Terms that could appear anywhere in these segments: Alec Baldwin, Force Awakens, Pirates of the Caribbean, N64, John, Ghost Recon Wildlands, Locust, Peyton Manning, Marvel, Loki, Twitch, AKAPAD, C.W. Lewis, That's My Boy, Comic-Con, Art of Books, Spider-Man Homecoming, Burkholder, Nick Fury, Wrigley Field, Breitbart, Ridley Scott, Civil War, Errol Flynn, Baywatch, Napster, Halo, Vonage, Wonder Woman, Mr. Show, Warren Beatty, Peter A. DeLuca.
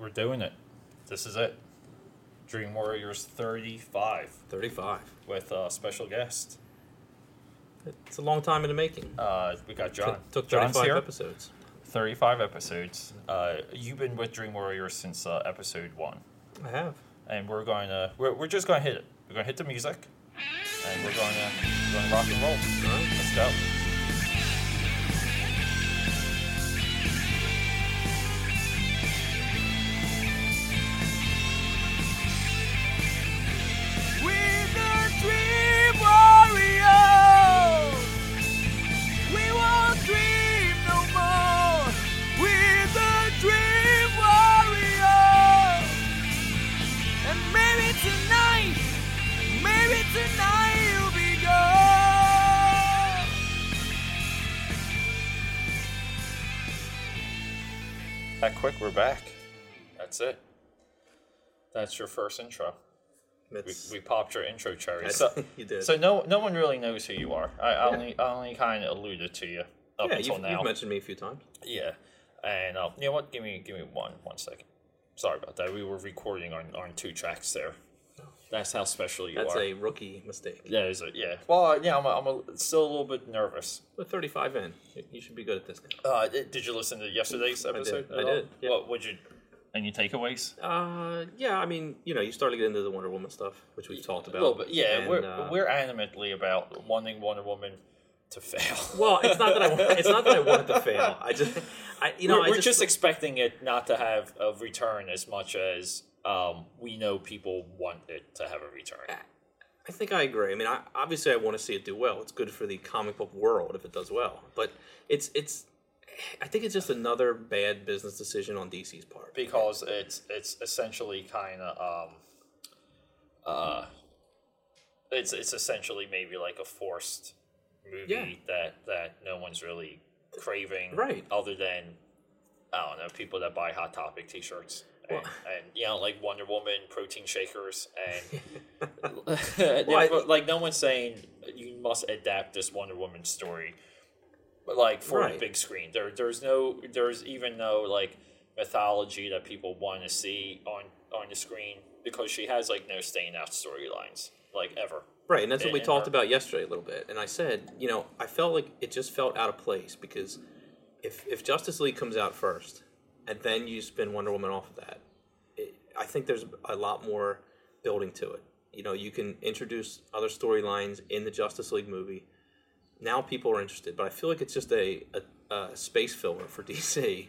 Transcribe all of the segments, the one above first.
We're doing it. This is it. Dream Warriors 35. 35. With a special guest. It's a long time in the making. We got John. Took 35 episodes. 35 episodes. You've been with Dream Warriors since episode 1. I have. And we're going to... We're just going to hit it. We're going to hit the music. And we're going to rock and roll. Sure. Let's go. That quick, we're back. That's it. That's your first intro. We popped your intro cherry. So, you did. So no one really knows who you are. I only kind of alluded to you up until now. You've mentioned me a few times. Yeah, and you know what? Give me one second. Sorry about that. We were recording on two tracks there. That's how special you are. That's a rookie mistake. Yeah, yeah. Well, yeah, I'm still a little bit nervous. We're 35 in. You should be good at this now. Did you listen to yesterday's episode? I did. Yeah. What would you? Any takeaways? Yeah. I mean, you started to get into the Wonder Woman stuff, which we've talked about a little bit. Yeah, and we're animatedly about wanting Wonder Woman to fail. Well, it's not that I want it to fail. We're just expecting it not to have a return as much as. We know people want it to have a return. I think I agree. I mean, obviously I want to see it do well. It's good for the comic book world if it does well. But I think it's just another bad business decision on DC's part. Because it's essentially kind of, it's essentially maybe like a forced movie that no one's really craving. Right. Other than, I don't know, people that buy Hot Topic t-shirts. And like Wonder Woman protein shakers, and no one's saying you must adapt this Wonder Woman story, but like for the big screen. There's even no like mythology that people want to see on the screen because she has like no standout storylines like ever. Right, and that's what we talked about yesterday a little bit. And I said, I felt like it just felt out of place because if Justice League comes out first. And then you spin Wonder Woman off of that. I think there's a lot more building to it. You can introduce other storylines in the Justice League movie. Now people are interested, but I feel like it's just a space filler for DC.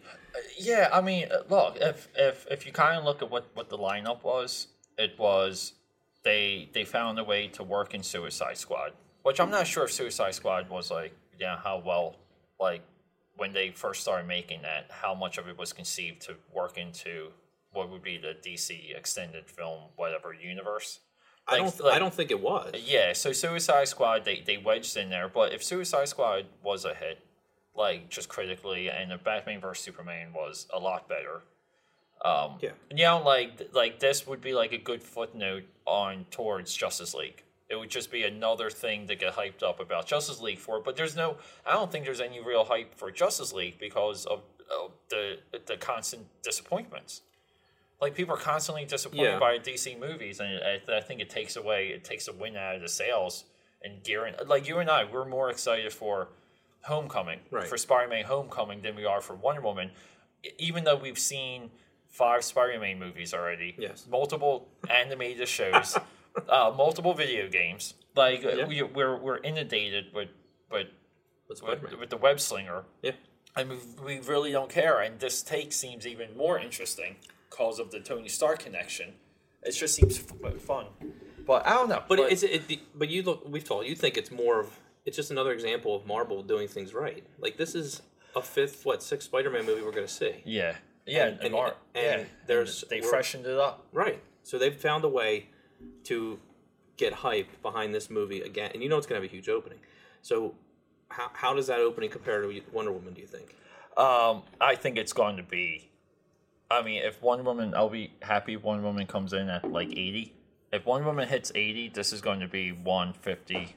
Yeah, I mean, look, if you kind of look at what the lineup was, it was they found a way to work in Suicide Squad, which I'm not sure if Suicide Squad was like, how well, like, when they first started making that, how much of it was conceived to work into what would be the DC extended film, whatever universe. I don't think it was. Yeah, so Suicide Squad, they wedged in there, but if Suicide Squad was a hit, like just critically, and if Batman vs Superman was a lot better, this would be like a good footnote on towards Justice League. It would just be another thing to get hyped up about Justice League for. But I don't think there's any real hype for Justice League because of the constant disappointments. Like, people are constantly disappointed by DC movies, and I think it takes a win out of the sales. And like you and I, we're more excited for Homecoming, for Spider-Man Homecoming than we are for Wonder Woman, even though we've seen 5 Spider-Man movies already, multiple animated shows. Multiple video games, like we're inundated with the web slinger, and we really don't care. And this take seems even more interesting because of the Tony Stark connection. It just seems fun, but I don't know. But you look, we've told you think it's more of it's just another example of Marvel doing things right. Like this is a 6th Spider-Man movie we're going to see. Yeah, yeah, and they freshened it up, right? So they've found a way to get hype behind this movie again, and it's going to have a huge opening. So how does that opening compare to Wonder Woman, do you think? I think it's going to be... I mean, if Wonder Woman... I'll be happy if Wonder Woman comes in at, like, 80. If Wonder Woman hits 80, this is going to be 150,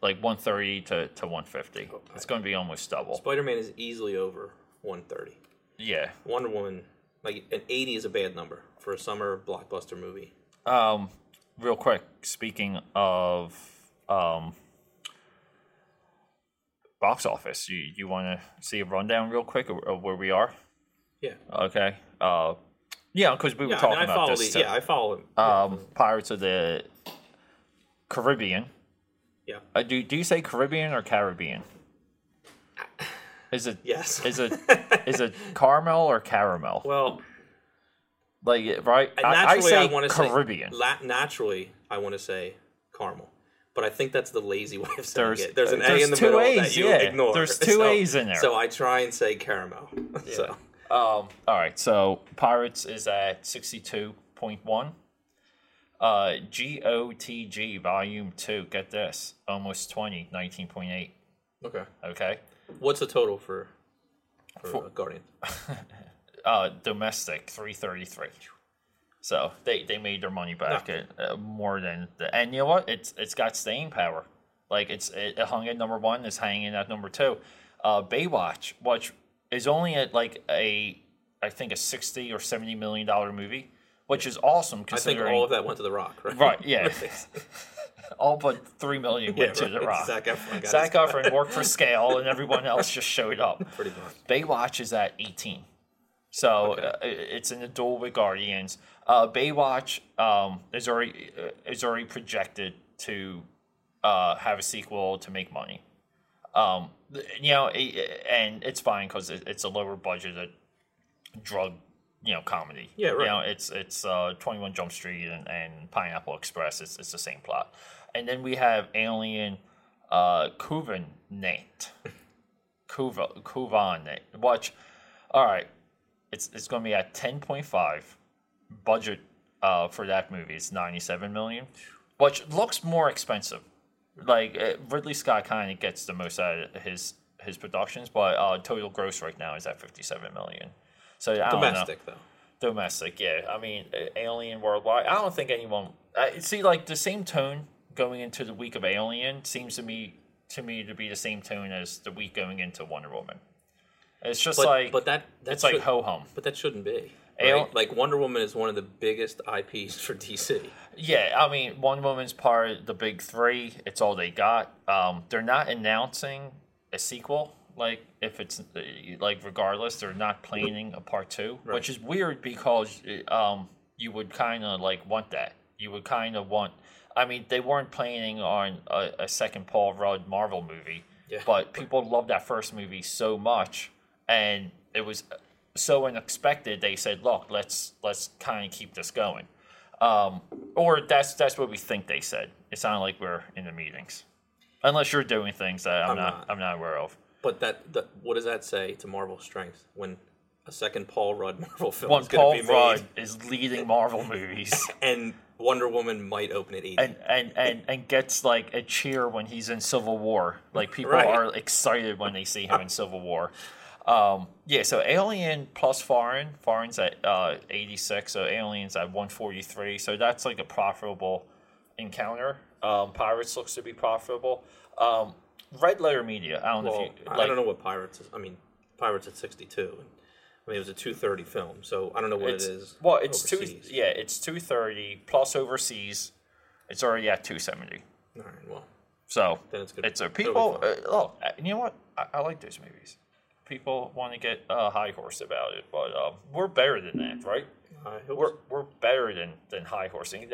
like 130 to 150. Okay. It's going to be almost double. Spider-Man is easily over 130. Yeah. Wonder Woman... Like an 80 is a bad number for a summer blockbuster movie. Real quick, speaking of box office, you want to see a rundown real quick of where we are? Yeah. Okay. Yeah, because we were talking about this. I follow him. Pirates of the Caribbean. Yeah. Do you say Caribbean or Caribbean? Is it yes? Is it caramel or caramel? Well, like right. I want to say Caribbean. Naturally, I want to say caramel, but I think that's the lazy way of saying it. There's an A in the middle that you ignore. There's two A's in there, so I try and say caramel. Yeah. So. All right, so Pirates is at 62.1. GOTG Volume 2, get this, almost 20, 19.8. Okay. What's the total for Guardians? Domestic, 333. So they made their money back at more than... and you know what? It's got staying power. Like, it hung at number one, it's hanging at number two. Baywatch, which... is only at like I think a $60 or $70 million movie, which is awesome considering. I think all of that went to The Rock, right? Right, yeah. All but $3 million went to The Rock. Zac Efron worked for scale, and everyone else just showed up. Pretty much. Baywatch is at 18, so it's in the duel with Guardians. Baywatch is already projected to have a sequel to make money. And it's fine because it's a lower budgeted drug, comedy. Yeah, right. It's 21 Jump Street and Pineapple Express. It's the same plot. And then we have Alien Covenant. Covenant. Watch. All right. It's going to be at 10.5 budget for that movie. It's $97 million, which looks more expensive. Like Ridley Scott kind of gets the most out of his productions, but total gross right now is at $57 million. So domestic, yeah. I mean, Alien worldwide. I don't think anyone see like the same tone going into the week of Alien seems to me to be the same tone as the week going into Wonder Woman. It's just like ho hum. But that shouldn't be. Right? Like Wonder Woman is one of the biggest IPs for DC. Yeah, I mean Wonder Woman's part of the big three. It's all they got. They're not announcing a sequel. Like if it's like regardless, they're not planning a part two, right. Which is weird because you would kind of like want that. You would kind of want. I mean, they weren't planning on a second Paul Rudd Marvel movie, but people loved that first movie so much, and it was. So unexpected, they said, "Look, let's kind of keep this going," or that's what we think they said. It sounded like we're in the meetings, unless you're doing things that I'm not aware of. But what does that say to Marvel's strength when a second Paul Rudd Marvel film is going to be made? Paul Rudd is leading Marvel movies, and Wonder Woman might open at 80, and gets like a cheer when he's in Civil War. Like people are excited when they see him in Civil War. So Alien plus Foreign's at 86, so Alien's at 143, so that's like a profitable encounter. Pirates looks to be profitable. Red Letter Media, I don't know what Pirates is. I mean, Pirates at 62. I mean, it was a 230 film, so I don't know what it is. Well, it's overseas. It's 230 plus overseas. It's already at 270. All right, well. So, then it's a people, you know what? I like those movies. People want to get high horse about it, but we're better than that, right? We're better than high horsing.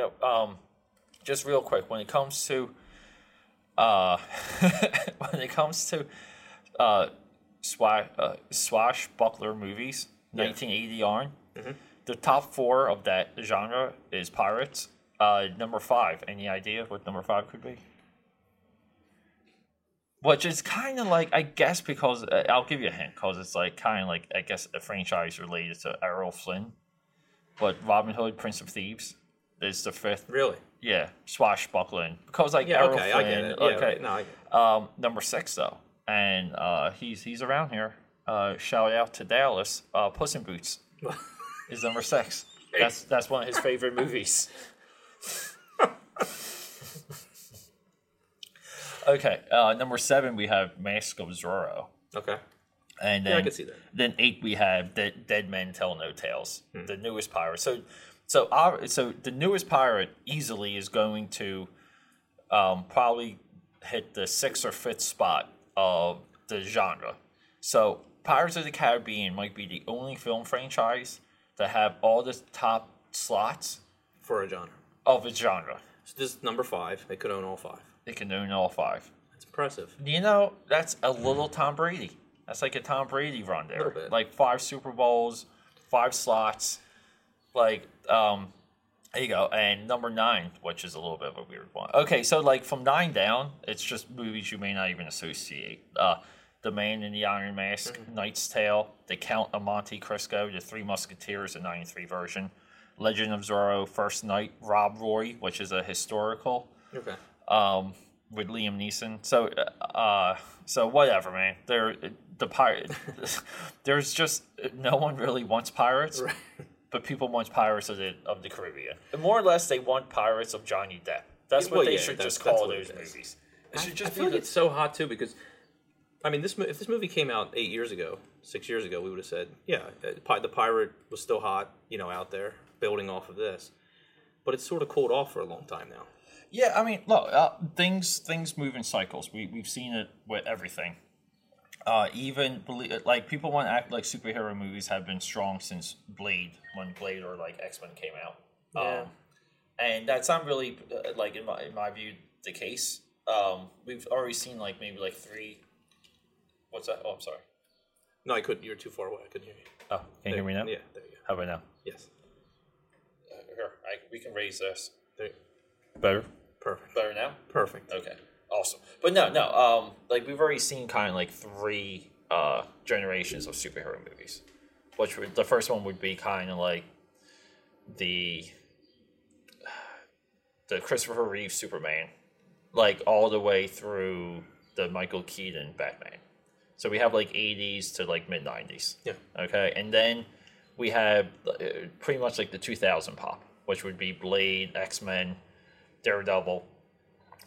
Just real quick, when it comes to swashbuckler movies, 1980 on, the top four of that genre is Pirates. Number five. Any idea what number five could be? Which is kind of like, I guess, because I'll give you a hint, because it's like kind of like, I guess, a franchise related to Errol Flynn. But Robin Hood, Prince of Thieves is the fifth. Really? Yeah, swashbuckling. Because, like, Errol Flynn. I get it. I get it. Number six, though, and he's around here. Shout out to Dallas. Puss in Boots is number six. That's one of his favorite movies. Okay, number seven, we have Mask of Zorro. Okay. And then, yeah, I can see that. Then 8 we have Dead Men Tell No Tales, the newest pirate. So the newest pirate easily is going to probably hit the 6th or 5th spot of the genre. So Pirates of the Caribbean might be the only film franchise to have all the top slots for a genre. Of a genre. So this is number 5. They could own all 5. They can own all 5. That's impressive. You know, that's a little Tom Brady. That's like a Tom Brady run there. A little bit. Like 5 Super Bowls, 5 slots. Like, there you go. And number 9, which is a little bit of a weird one. Okay, so like from 9 down, it's just movies you may not even associate. The Man in the Iron Mask, Knight's Tale, The Count of Monte Cristo, The Three Musketeers, the 93 version, Legend of Zorro, First Knight, Rob Roy, which is a historical. Okay. With Liam Neeson. So whatever, man. There's just no one really wants pirates, right. But people want Pirates of the Caribbean. And more or less, they want Pirates of Johnny Depp. That's what they should just call those movies. I feel like it's so hot too because, I mean, if this movie came out 6 years ago, we would have said, yeah, the pirate was still hot, out there, building off of this. But it's sort of cooled off for a long time now. Yeah, I mean, look, things move in cycles. We've seen it with everything. People want to act like superhero movies have been strong since Blade, when Blade or like X-Men came out. Yeah. And that's not really in my view the case. We've already seen like maybe like 3. What's that? Oh, I'm sorry. No, I couldn't. You were too far away. I couldn't hear you. Oh, can you hear me now? Yeah, there you go. How about now? Yes. Here, we can raise this. There you go. Better? Perfect. Better now? Perfect. Okay. Awesome. But no. We've already seen kind of like 3 generations of superhero movies, which the first one would be kind of like the Christopher Reeve Superman, like all the way through the Michael Keaton Batman. So we have like 80s to like mid 90s. Yeah. Okay. And then we have pretty much like the 2000 pop, which would be Blade, X-Men, Daredevil,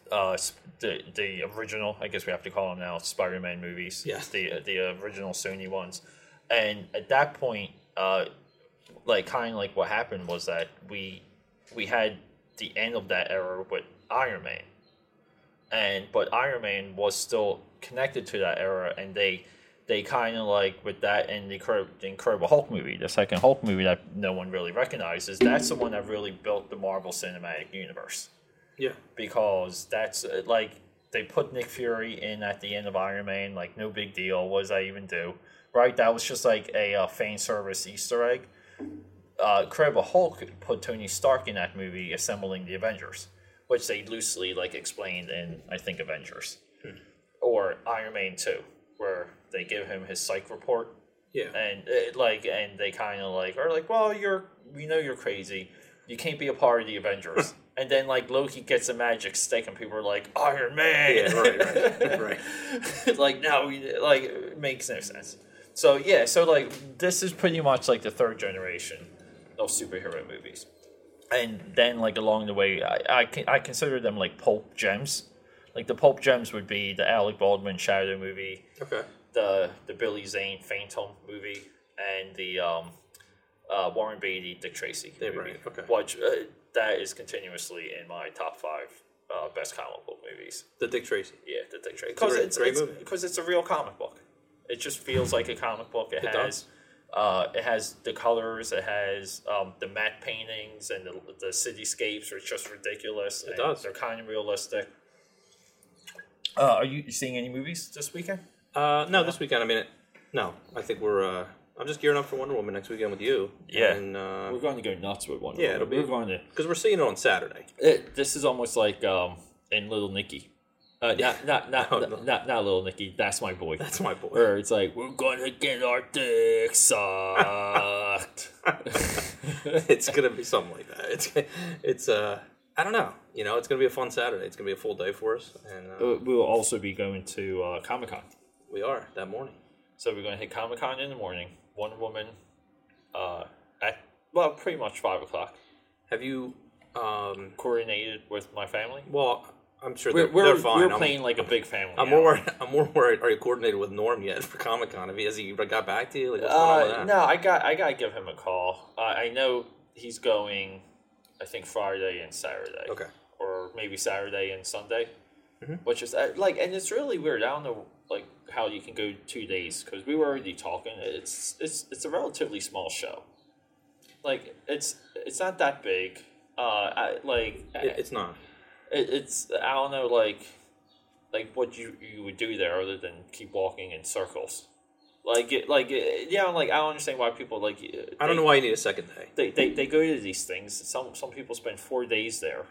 the original, I guess we have to call them now, Spider-Man movies. Yes. The original Sony ones. And at that point, what happened was that we had the end of that era with Iron Man. But Iron Man was still connected to that era, and they kind of like with that and the Incredible Hulk movie, the second Hulk movie that no one really recognizes, that's the one that really built the Marvel Cinematic Universe. Yeah. Because that's like they put Nick Fury in at the end of Iron Man, like no big deal. What does that even do? Right? That was just like a fan service Easter egg. Incredible Hulk put Tony Stark in that movie assembling the Avengers, which they loosely like explained in, I think, Avengers. Or Iron Man 2, where they give him his psych report. Yeah. And they kind of like are like, well, we know you're crazy. You can't be a part of the Avengers. And then like Loki gets a magic stick and people are like, Iron Man. Yeah, right. It makes no sense. So yeah, this is pretty much like the 3rd generation of superhero movies. And then, along the way, I consider them, pulp gems. The pulp gems would be the Alec Baldwin Shadow movie, okay, the Billy Zane Phantom movie, and the Warren Beatty Dick Tracy movie, right. Okay. Which that is continuously in my top 5 best comic book movies. The Dick Tracy? Yeah, the Dick Tracy. Because it's a real comic book. It just feels like a comic book. It does. It has the colors, it has the matte paintings and the cityscapes are just ridiculous. It does. They're kind of realistic. Are you seeing any movies this weekend? No, this weekend. I mean, no. I think I'm just gearing up for Wonder Woman next weekend with you. Yeah. And, we're going to go nuts with Wonder Woman. Yeah, because we're seeing it on Saturday. This is almost like in Little Nicky. Not Little Nicky. That's my boy. That's my boy. Or it's like we're gonna get our dick sucked. It's gonna be something like that. It's I don't know. It's gonna be a fun Saturday. It's gonna be a full day for us, and we'll also be going to Comic-Con. We are that morning. So we're gonna hit Comic-Con in the morning. Wonder Woman, at pretty much 5 o'clock. Have you coordinated with my family? Well. I'm sure they're fine. We're playing like a big family. I'm more worried. Are you coordinated with Norm yet for Comic-Con? Has he got back to you? Like, what's going on? No, I got to give him a call. I know he's going. I think Friday and Saturday. Okay. Or maybe Saturday and Sunday, which is like, and it's really weird. I don't know, like, how you can go 2 days because we were already talking. It's a relatively small show. Like it's not that big. I don't know, like what you would do there other than keep walking in circles. I don't understand why people I don't know why you need a second day. They go to these things. Some people spend 4 days there,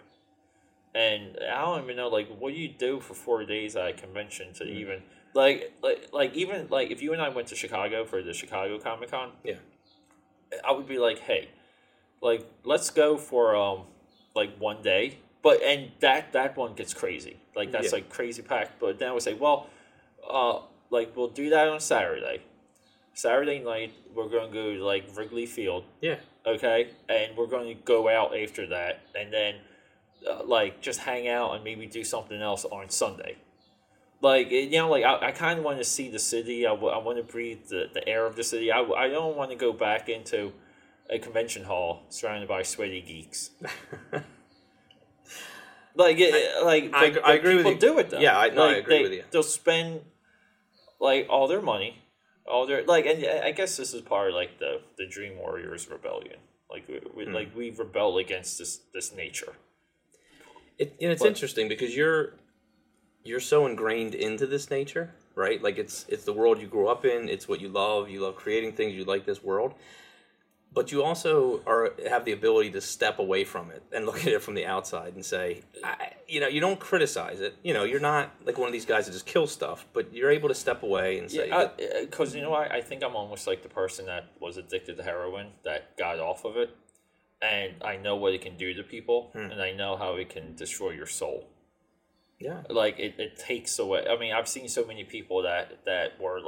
and I don't even know what do you do for 4 days at a convention to even even if you and I went to Chicago for the Chicago Comic-Con. Yeah, I would be like, hey, let's go for 1 day. But and that one gets crazy. Crazy packed. But then I would say, we'll do that on Saturday. Saturday night we're gonna go to Wrigley Field. Yeah. Okay, and we're gonna go out after that, and then just hang out and maybe do something else on Sunday. I kind of want to see the city. I want to breathe the air of the city. I don't want to go back into a convention hall surrounded by sweaty geeks. I agree with you. People do it though. Yeah, I agree with you. They'll spend all their money, all their and I guess this is part of the Dream Warriors rebellion. We rebel against this nature. It's interesting because you're so ingrained into this nature, right? It's the world you grew up in. It's what you love. You love creating things. You like this world. But you also have the ability to step away from it and look at it from the outside and say, you don't criticize it. You're not like one of these guys that just kills stuff, but you're able to step away and say... Because you know what? I think I'm almost like the person that was addicted to heroin that got off of it. And I know what it can do to people, and I know how it can destroy your soul. Yeah. It takes away... I mean, I've seen so many people that were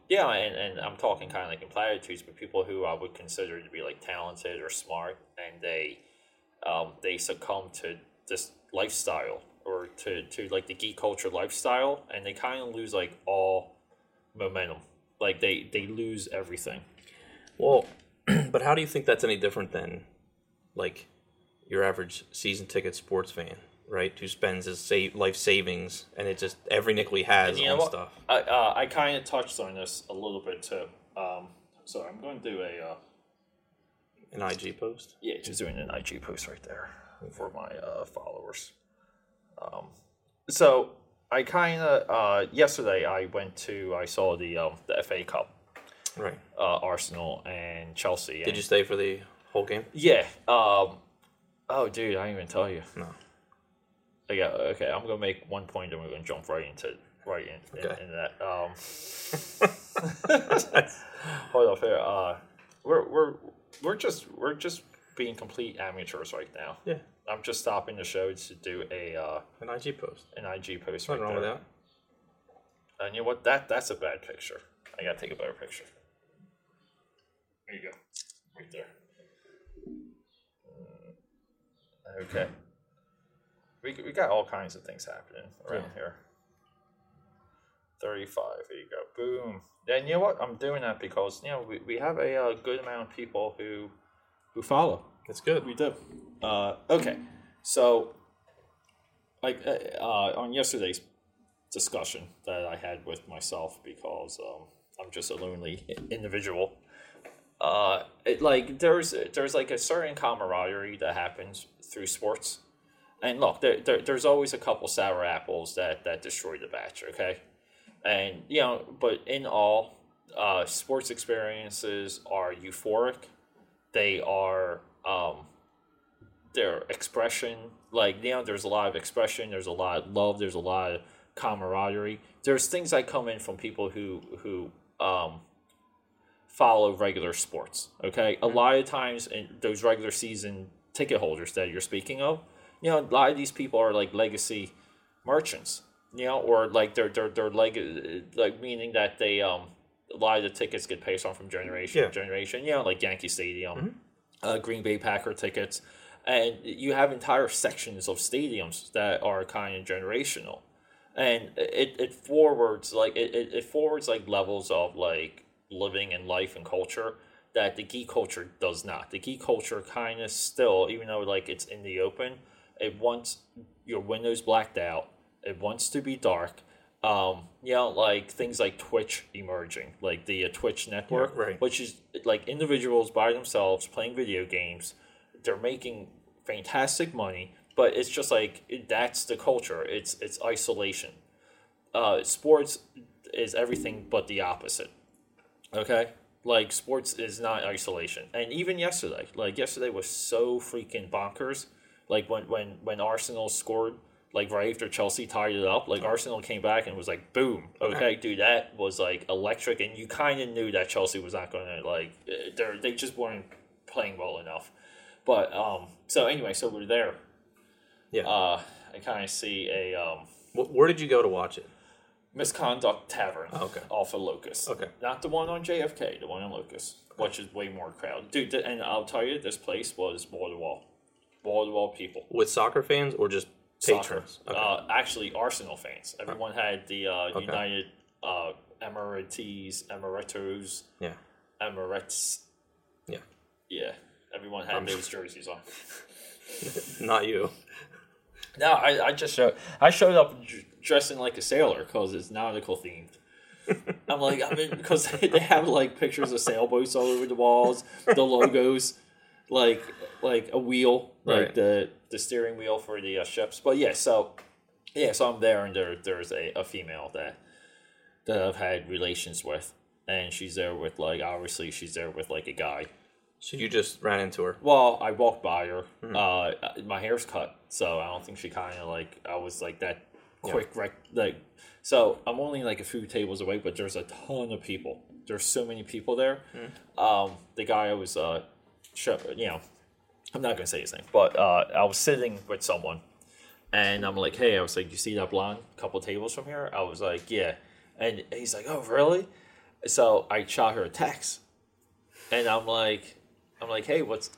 and I'm talking kind of in platitudes, but people who I would consider to be talented or smart, and they succumb to this lifestyle or to the geek culture lifestyle, and they kind of lose all momentum. They lose everything. Well, but how do you think that's any different than your average season ticket sports fan? Right, who spends his life savings, and it just every nickel he has on stuff. I kind of touched on this a little bit too. So I'm going to do an IG post. Yeah, just doing an IG post right there for my followers. So I kind of yesterday I saw the FA Cup, right? Arsenal and Chelsea. Did you stay for the whole game? Yeah. Oh, dude, I didn't even tell you. No. Okay, I'm gonna make one point, and we're gonna jump into that. Hold on, here. We're just being complete amateurs right now. Yeah, I'm just stopping the show to do an IG post. An IG post. Nothing wrong with that. And you know what? That's a bad picture. I gotta take a better picture. There you go, right there. Okay. We got all kinds of things happening around here. 35, there you go, boom. And you know what? I'm doing that because we have a good amount of people who follow. That's good. We do. Okay, so on yesterday's discussion that I had with myself because I'm just a lonely individual. There's a certain camaraderie that happens through sports. And look, there's always a couple sour apples that destroy the batch, okay? And, but in all, sports experiences are euphoric. They are, their expression, there's a lot of expression, there's a lot of love, there's a lot of camaraderie. There's things that come in from people who follow regular sports, okay? A lot of times, in those regular season ticket holders that you're speaking of, a lot of these people are legacy merchants, or they're meaning that they a lot of the tickets get passed on from generation to generation. Yankee Stadium, Green Bay Packer tickets, And you have entire sections of stadiums that are kind of generational. And it forwards levels of like living and life and culture that the geek culture does not. The geek culture kind of still, even though like it's in the open, it wants your windows blacked out. It wants to be dark. You know, like things like Twitch emerging, like the Twitch network, right. Which is like individuals by themselves playing video games. They're making fantastic money, but it's just like that's the culture. It's isolation. Sports is everything but the opposite. Okay? Like sports is not isolation. And even yesterday, like yesterday was so freaking bonkers. Like when Arsenal scored, like right after Chelsea tied it up, like Arsenal came back and was like, boom. Okay, dude, that was like electric. And you kind of knew that Chelsea was not going to like, they just weren't playing well enough. But, so anyway, so we're there. Yeah. I kind of see a... Where did you go to watch it? Misconduct Tavern. Oh, okay. Off of Locust. Okay. Not the one on JFK, the one on Locust, okay. Which is way more crowded. Dude, and I'll tell you, this place was wall-to-wall. Wall-to-wall people. With soccer fans or just patrons? Soccer. Okay. Actually, Arsenal fans. Everyone had the okay. United Emirates, Emiratos. Yeah. Emirates. Yeah. Yeah. Everyone had those jerseys on. Not you. No, I showed up dressing like a sailor because it's nautical themed. I'm like, I mean, because they have like pictures of sailboats all over the walls, the logos, like a wheel, like right. the steering wheel for the ships. But so I'm there and there's a female that I've had relations with, and she's there with like obviously she's there with like a guy. So you just ran into her? Well, I walked by her. Mm-hmm. My hair's cut, so I don't think she kind of like... I was like that quick... Yeah. So I'm only like a few tables away, but there's a ton of people. There's so many people there. Mm-hmm. The guy I was... you know, I'm not going to say his name, but I was sitting with someone. And I'm like, hey, I was like, you see that blonde a couple tables from here? I was like, yeah. And he's like, oh, really? So I shot her a text. And I'm like, hey, what's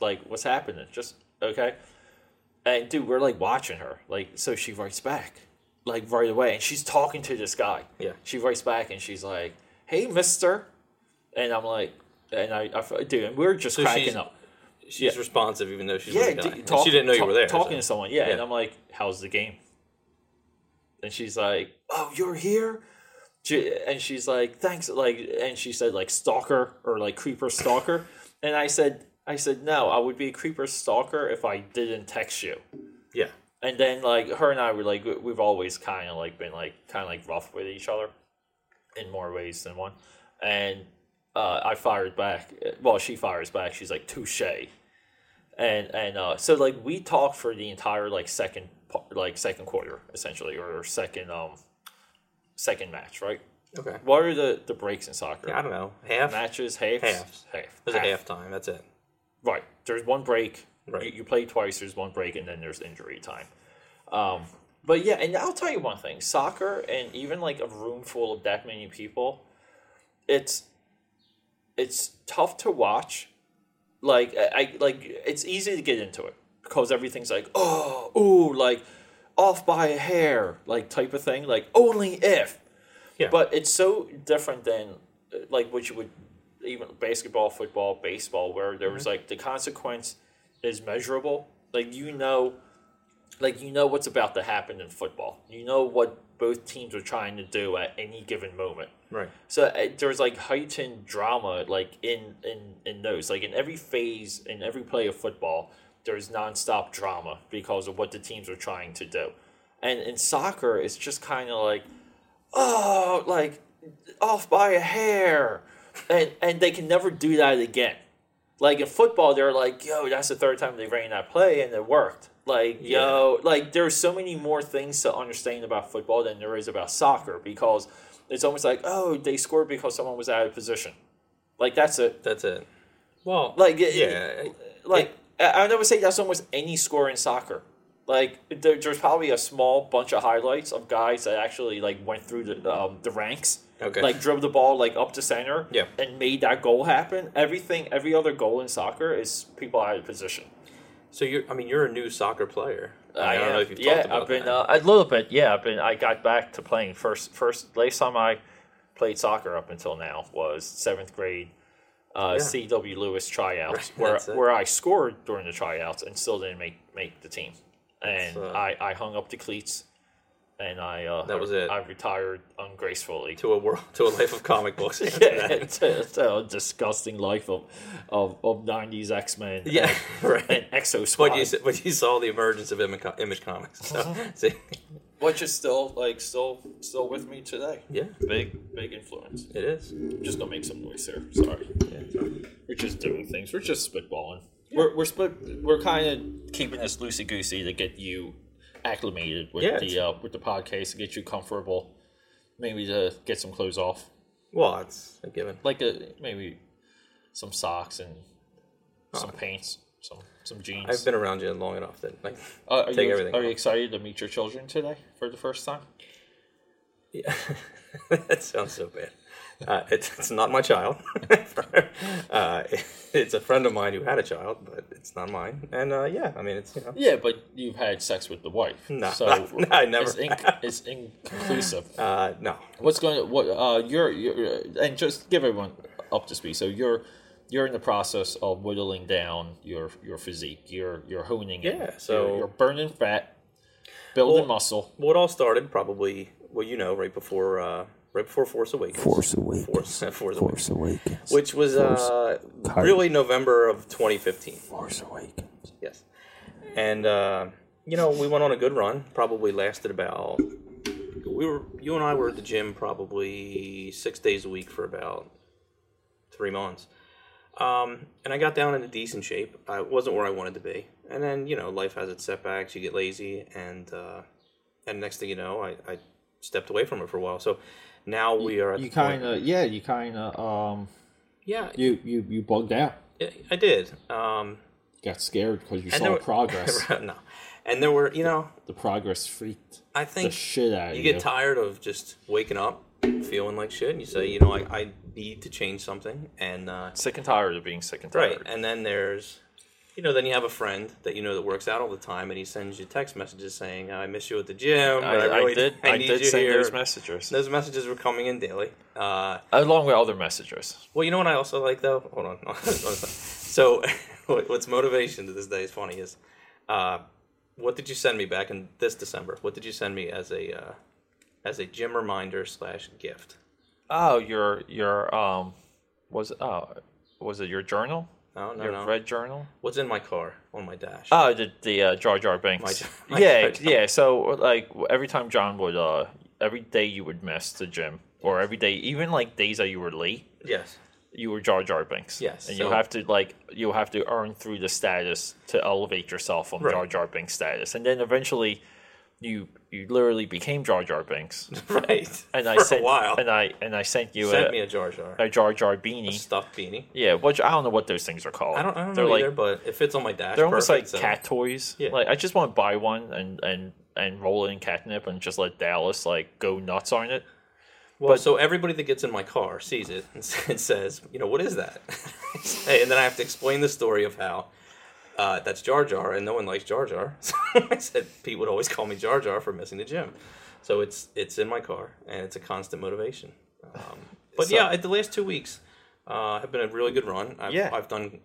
happening? Just okay. And dude, we're like watching her. Like, so she writes back, like right away, and she's talking to this guy. Yeah. She writes back and she's like, hey, mister. And I'm like, and I dude, and we're just so cracking up. She's responsive even though she's she didn't know you were there. Talking to someone, yeah. And I'm like, how's the game? And she's like, oh, you're here? And she's like, thanks. Like, and she said like stalker or like creeper stalker. And I said, no, I would be a creeper stalker if I didn't text you. Yeah. And then like her and I were like, we've always kind of like been like kind of like rough with each other in more ways than one. And I fired back. Well, she fires back. She's like, touche. And so like we talked for the entire like second quarter essentially or second match, right? Okay. What are the breaks in soccer? I don't know. Half? Matches, half. There's a halftime. That's it. Right. There's one break. Right. You play twice, there's one break, and then there's injury time. But yeah, and I'll tell you one thing. Soccer and even like a room full of that many people, it's tough to watch. Like, it's easy to get into it because everything's like, oh, ooh, like, off by a hair, like type of thing, like only if. Yeah. But it's so different than like what you would even basketball, football, baseball, where there was like the consequence is measurable. Like you know what's about to happen in football. You know what both teams are trying to do at any given moment. Right. So there's like heightened drama like in those, like in every phase, in every play of football. There's nonstop drama because of what the teams are trying to do. And in soccer, it's just kind of like, oh, like off by a hair. And they can never do that again. Like in football, they're like, yo, that's the third time they ran that play and it worked. Like, yo, like there's so many more things to understand about football than there is about soccer because it's almost like, oh, they scored because someone was out of position. Like, that's it. That's it. Well, like, I would say that's almost any score in soccer. Like, there's probably a small bunch of highlights of guys that actually, like, went through the ranks. Okay. Like, dribbled the ball, like, up to center. Yeah. And made that goal happen. Every other goal in soccer is people out of position. So you're a new soccer player. I don't know if you've talked about that. Yeah, I've been a little bit. Yeah, I got back to playing first. Last time I played soccer up until now was 7th grade. C.W. Lewis tryouts, right, where I scored during the tryouts and still didn't make the team. And I hung up the cleats, and I retired ungracefully to a life of comic books. Yeah, to a disgusting life of 90s X-Men. Yeah, right. And Exo-Squad. But you saw the emergence of Image Comics, so. See. Which is still with me today. Yeah, big influence. It is. I'm just gonna make some noise here. Sorry. Yeah, sorry. We're just doing things. We're just spitballing. Yeah. We're kind of keeping this loosey goosey to get you acclimated with with the podcast, to get you comfortable, maybe to get some clothes off. Well, it's a given. Like maybe some socks and some pants, some jeans. I've been around you long enough that everything. Are you excited to meet your children today for the first time? Yeah, that sounds so bad. It's not my child. It's a friend of mine who had a child, but it's not mine. And it's Yeah, but you've had sex with the wife. No, so I never. It's inconclusive. No. What's going on? And just give everyone up to speed. So you're in the process of whittling down your physique. You're honing it. Yeah. So you're burning fat, building muscle. Well, it all started probably right before. Right before Force Awakens. Which was really November of 2015. Force Awakens. Yes. And, we went on a good run. Probably lasted about... You and I were at the gym probably 6 days a week for about 3 months. And I got down into decent shape. I wasn't where I wanted to be. And then, life has its setbacks. You get lazy. And next thing you know, I stepped away from it for a while. So... Now we are at the point. You bugged out. I did. Got scared because you saw progress. No. And there were, The progress freaked I think the shit out of you. You get tired of just waking up feeling like shit, and you say, I need to change something. And sick and tired of being sick and tired. Right. And then there's, then you have a friend that that works out all the time, and he sends you text messages saying, "I miss you at the gym." I did send those messages. Those messages were coming in daily, along with other messages. Well, you know what I also like though. Hold on. So, what's motivation to this day is funny is, what did you send me back in this December? What did you send me as a gym reminder / gift? Oh, was it your journal? No. Red journal? What's in my car on my dash? Oh, the Jar Jar Binks. Yeah. So, every time John would, every day you would miss the gym, or every day, even days that you were late. Yes. You were Jar Jar Binks. Yes. And you have to earn through the status to elevate yourself on Jar Jar Binks status, and then eventually, you literally became Jar Jar Binks. Right. And a while. And I sent you me a Jar Jar. A Jar Jar beanie. A stuffed beanie. Yeah, which I don't know what those things are called. I don't know either, but it fits on my dash. They're almost cat toys. Yeah. I just want to buy one and roll it in catnip and just let Dallas go nuts on it. Well, so everybody that gets in my car sees it and says, what is that? And then I have to explain the story of how that's Jar Jar, and no one likes Jar Jar. So I said Pete would always call me Jar Jar for missing the gym. So it's in my car, and it's a constant motivation. But the last 2 weeks have been a really good run. I've done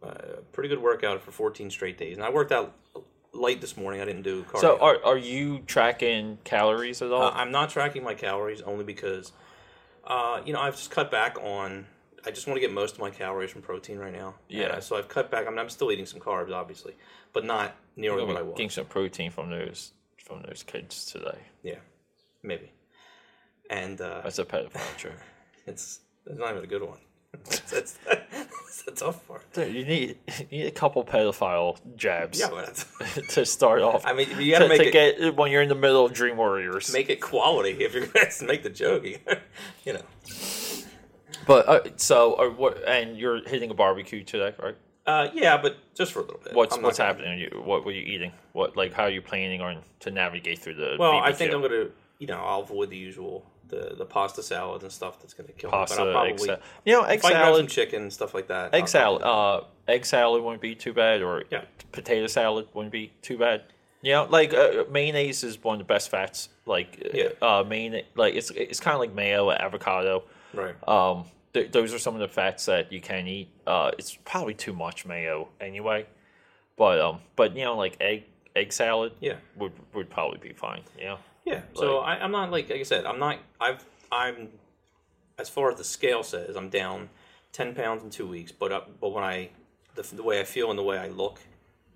a pretty good workout for 14 straight days, and I worked out late this morning. I didn't do cardio. So are you tracking calories at all? I'm not tracking my calories only because I've just cut back on. I just want to get most of my calories from protein right now. Yeah. So I've cut back. I mean, I'm still eating some carbs, obviously, but not nearly what I was. Getting some protein from those kids today. Yeah, maybe. And that's a pedophile joke. It's not even a good one. That's the tough part. Dude, you need a couple pedophile jabs. Yeah, to start off. I mean, you gotta get when you're in the middle of Dream Warriors. Make it quality if you're going to make the joke. But and you're hitting a barbecue today, right? Yeah, but just for a little bit. What's happening? What were you eating? How are you planning on to navigate through the BBQ? I think I'm gonna, I'll avoid the usual the pasta salads and stuff that's going to kill pasta, me. But I'll probably, you know, egg salad, some chicken, stuff like that. Egg salad, egg salad wouldn't be too bad, or yeah, potato salad wouldn't be too bad. You know, like mayonnaise is one of the best fats. Like yeah, mayonnaise, like it's kind of like mayo, avocado. Right. Those are some of the fats that you can eat. It's probably too much mayo anyway. But you know, like egg salad, yeah, would probably be fine. Yeah. You know? Yeah. So like, I'm not like I said, I'm not. I'm as far as the scale says, I'm down 10 pounds in 2 weeks. But when the way I feel and the way I look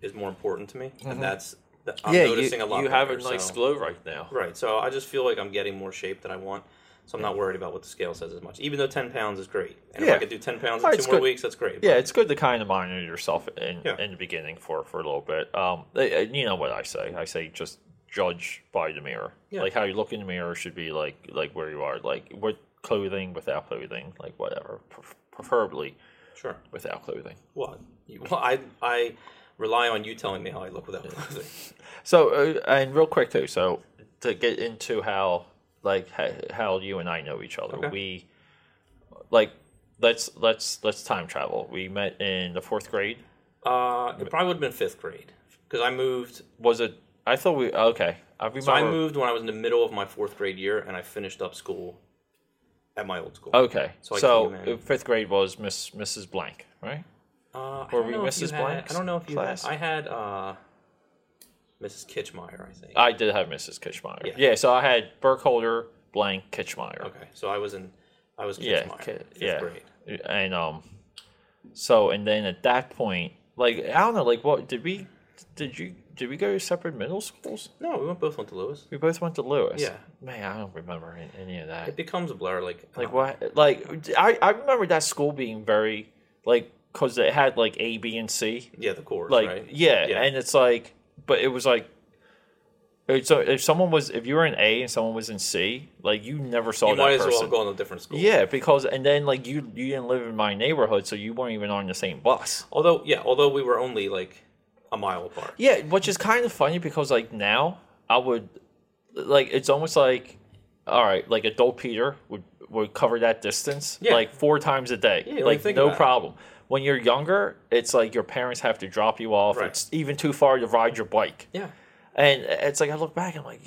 is more important to me, mm-hmm, and that's. I'm noticing a lot. You have a nice glow right now. Right, so I just feel like I'm getting more shape than I want, so I'm not worried about what the scale says as much, even though 10 pounds is great. And if I could do 10 pounds in 2 more weeks, that's great. Yeah, it's good to kind of monitor yourself in the beginning for a little bit. You know what I say. I say just judge by the mirror. Yeah. Like, how you look in the mirror should be like where you are. Like, with clothing, without clothing, like whatever. Preferably sure, without clothing. Well, I rely on you telling me how I look without clothing. So, and real quick too. So, to get into how you and I know each other, okay, we let's time travel. We met in the 4th grade. It probably would have been 5th grade because I moved. Was it? I thought we okay. I remember. So I moved when I was in the middle of my 4th grade year, and I finished up school at my old school. Okay, so 5th grade was Mrs. Blank, right? Were we Mrs. Blank? I don't know if you had. I had Mrs. Kitchmeyer, I think. I did have Mrs. Kitchmeyer. Yeah, so I had Burkholder, Blank, Kitchmeyer. Okay, so I was Kitchmeyer, fifth grade. And so and then at that point, like I don't know, like what did we go to separate middle schools? No, we both went to Lewis. We both went to Lewis. Yeah. Man, I don't remember any of that. It becomes a blur. Like what? Like I remember that school being very like. Because it had, like, A, B, and C. Yeah, the course, like, right? Yeah, and it's like... But it was like... So if you were in A and someone was in C, like, you never saw that person. You might as well go on a different school. Yeah, because... And then, like, you didn't live in my neighborhood, so you weren't even on the same bus. Although we were only, like, a mile apart. Yeah, which is kind of funny because, like, now I would... Like, it's almost like... All right, like, adult Peter would cover that distance, like, 4 times a day. Yeah, like, no problem. When you're younger, it's like your parents have to drop you off. Right. It's even too far to ride your bike. Yeah. And it's like I look back, I'm like,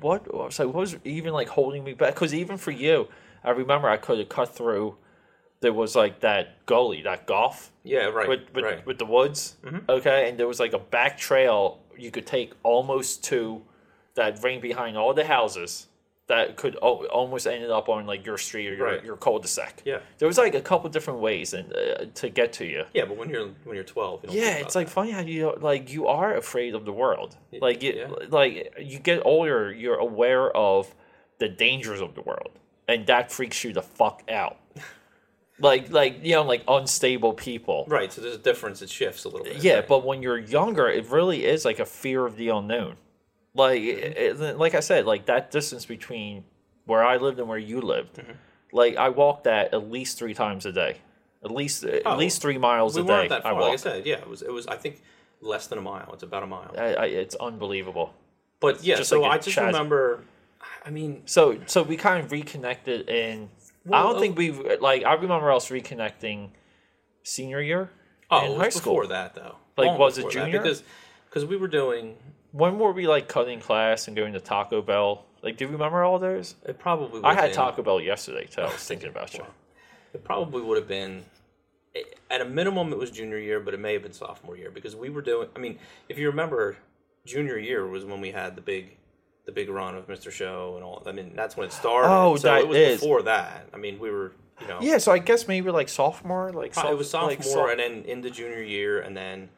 what? I was like, what was even like holding me back? Because even for you, I remember I could have cut through. There was like that gully, that golf. Yeah, right. With the woods. Mm-hmm. Okay. And there was like a back trail you could take almost to that ring behind all the houses. That could almost ended up on like your street or your cul-de-sac. Yeah, there was like a couple different ways and to get to you. Yeah, but when you're 12, you don't think about it's like that. Funny how you like you are afraid of the world. Like you get older, you're aware of the dangers of the world, and that freaks you the fuck out. Like you know, like unstable people. Right. So there's a difference. It shifts a little bit. Yeah, right? But when you're younger, it really is like a fear of the unknown. Like, like I said, like that distance between where I lived and where you lived, mm-hmm. like I walked that at least 3 times a day, at least 3 miles a day. We weren't that far. Like I said, yeah, it was. I think less than a mile. It's about a mile. It's unbelievable. But it's so like I just remember. I mean, so we kind of reconnected, and I don't think we've like I remember us reconnecting senior year. Oh, in high school. Before that though. Like, long was it junior? That, because we were doing. When were we like cutting class and going to Taco Bell? Like, do you remember all those? It probably would have been. I had Taco Bell yesterday, so I was thinking about you. It probably would have been, at a minimum, it was junior year, but it may have been sophomore year because we were doing. I mean, if you remember, junior year was when we had the big run of Mr. Show and all. I mean, that's when it started. Oh, so that it was before that. I mean, we were. You know, yeah, so I guess maybe like sophomore, like it was sophomore, and then into junior year, and then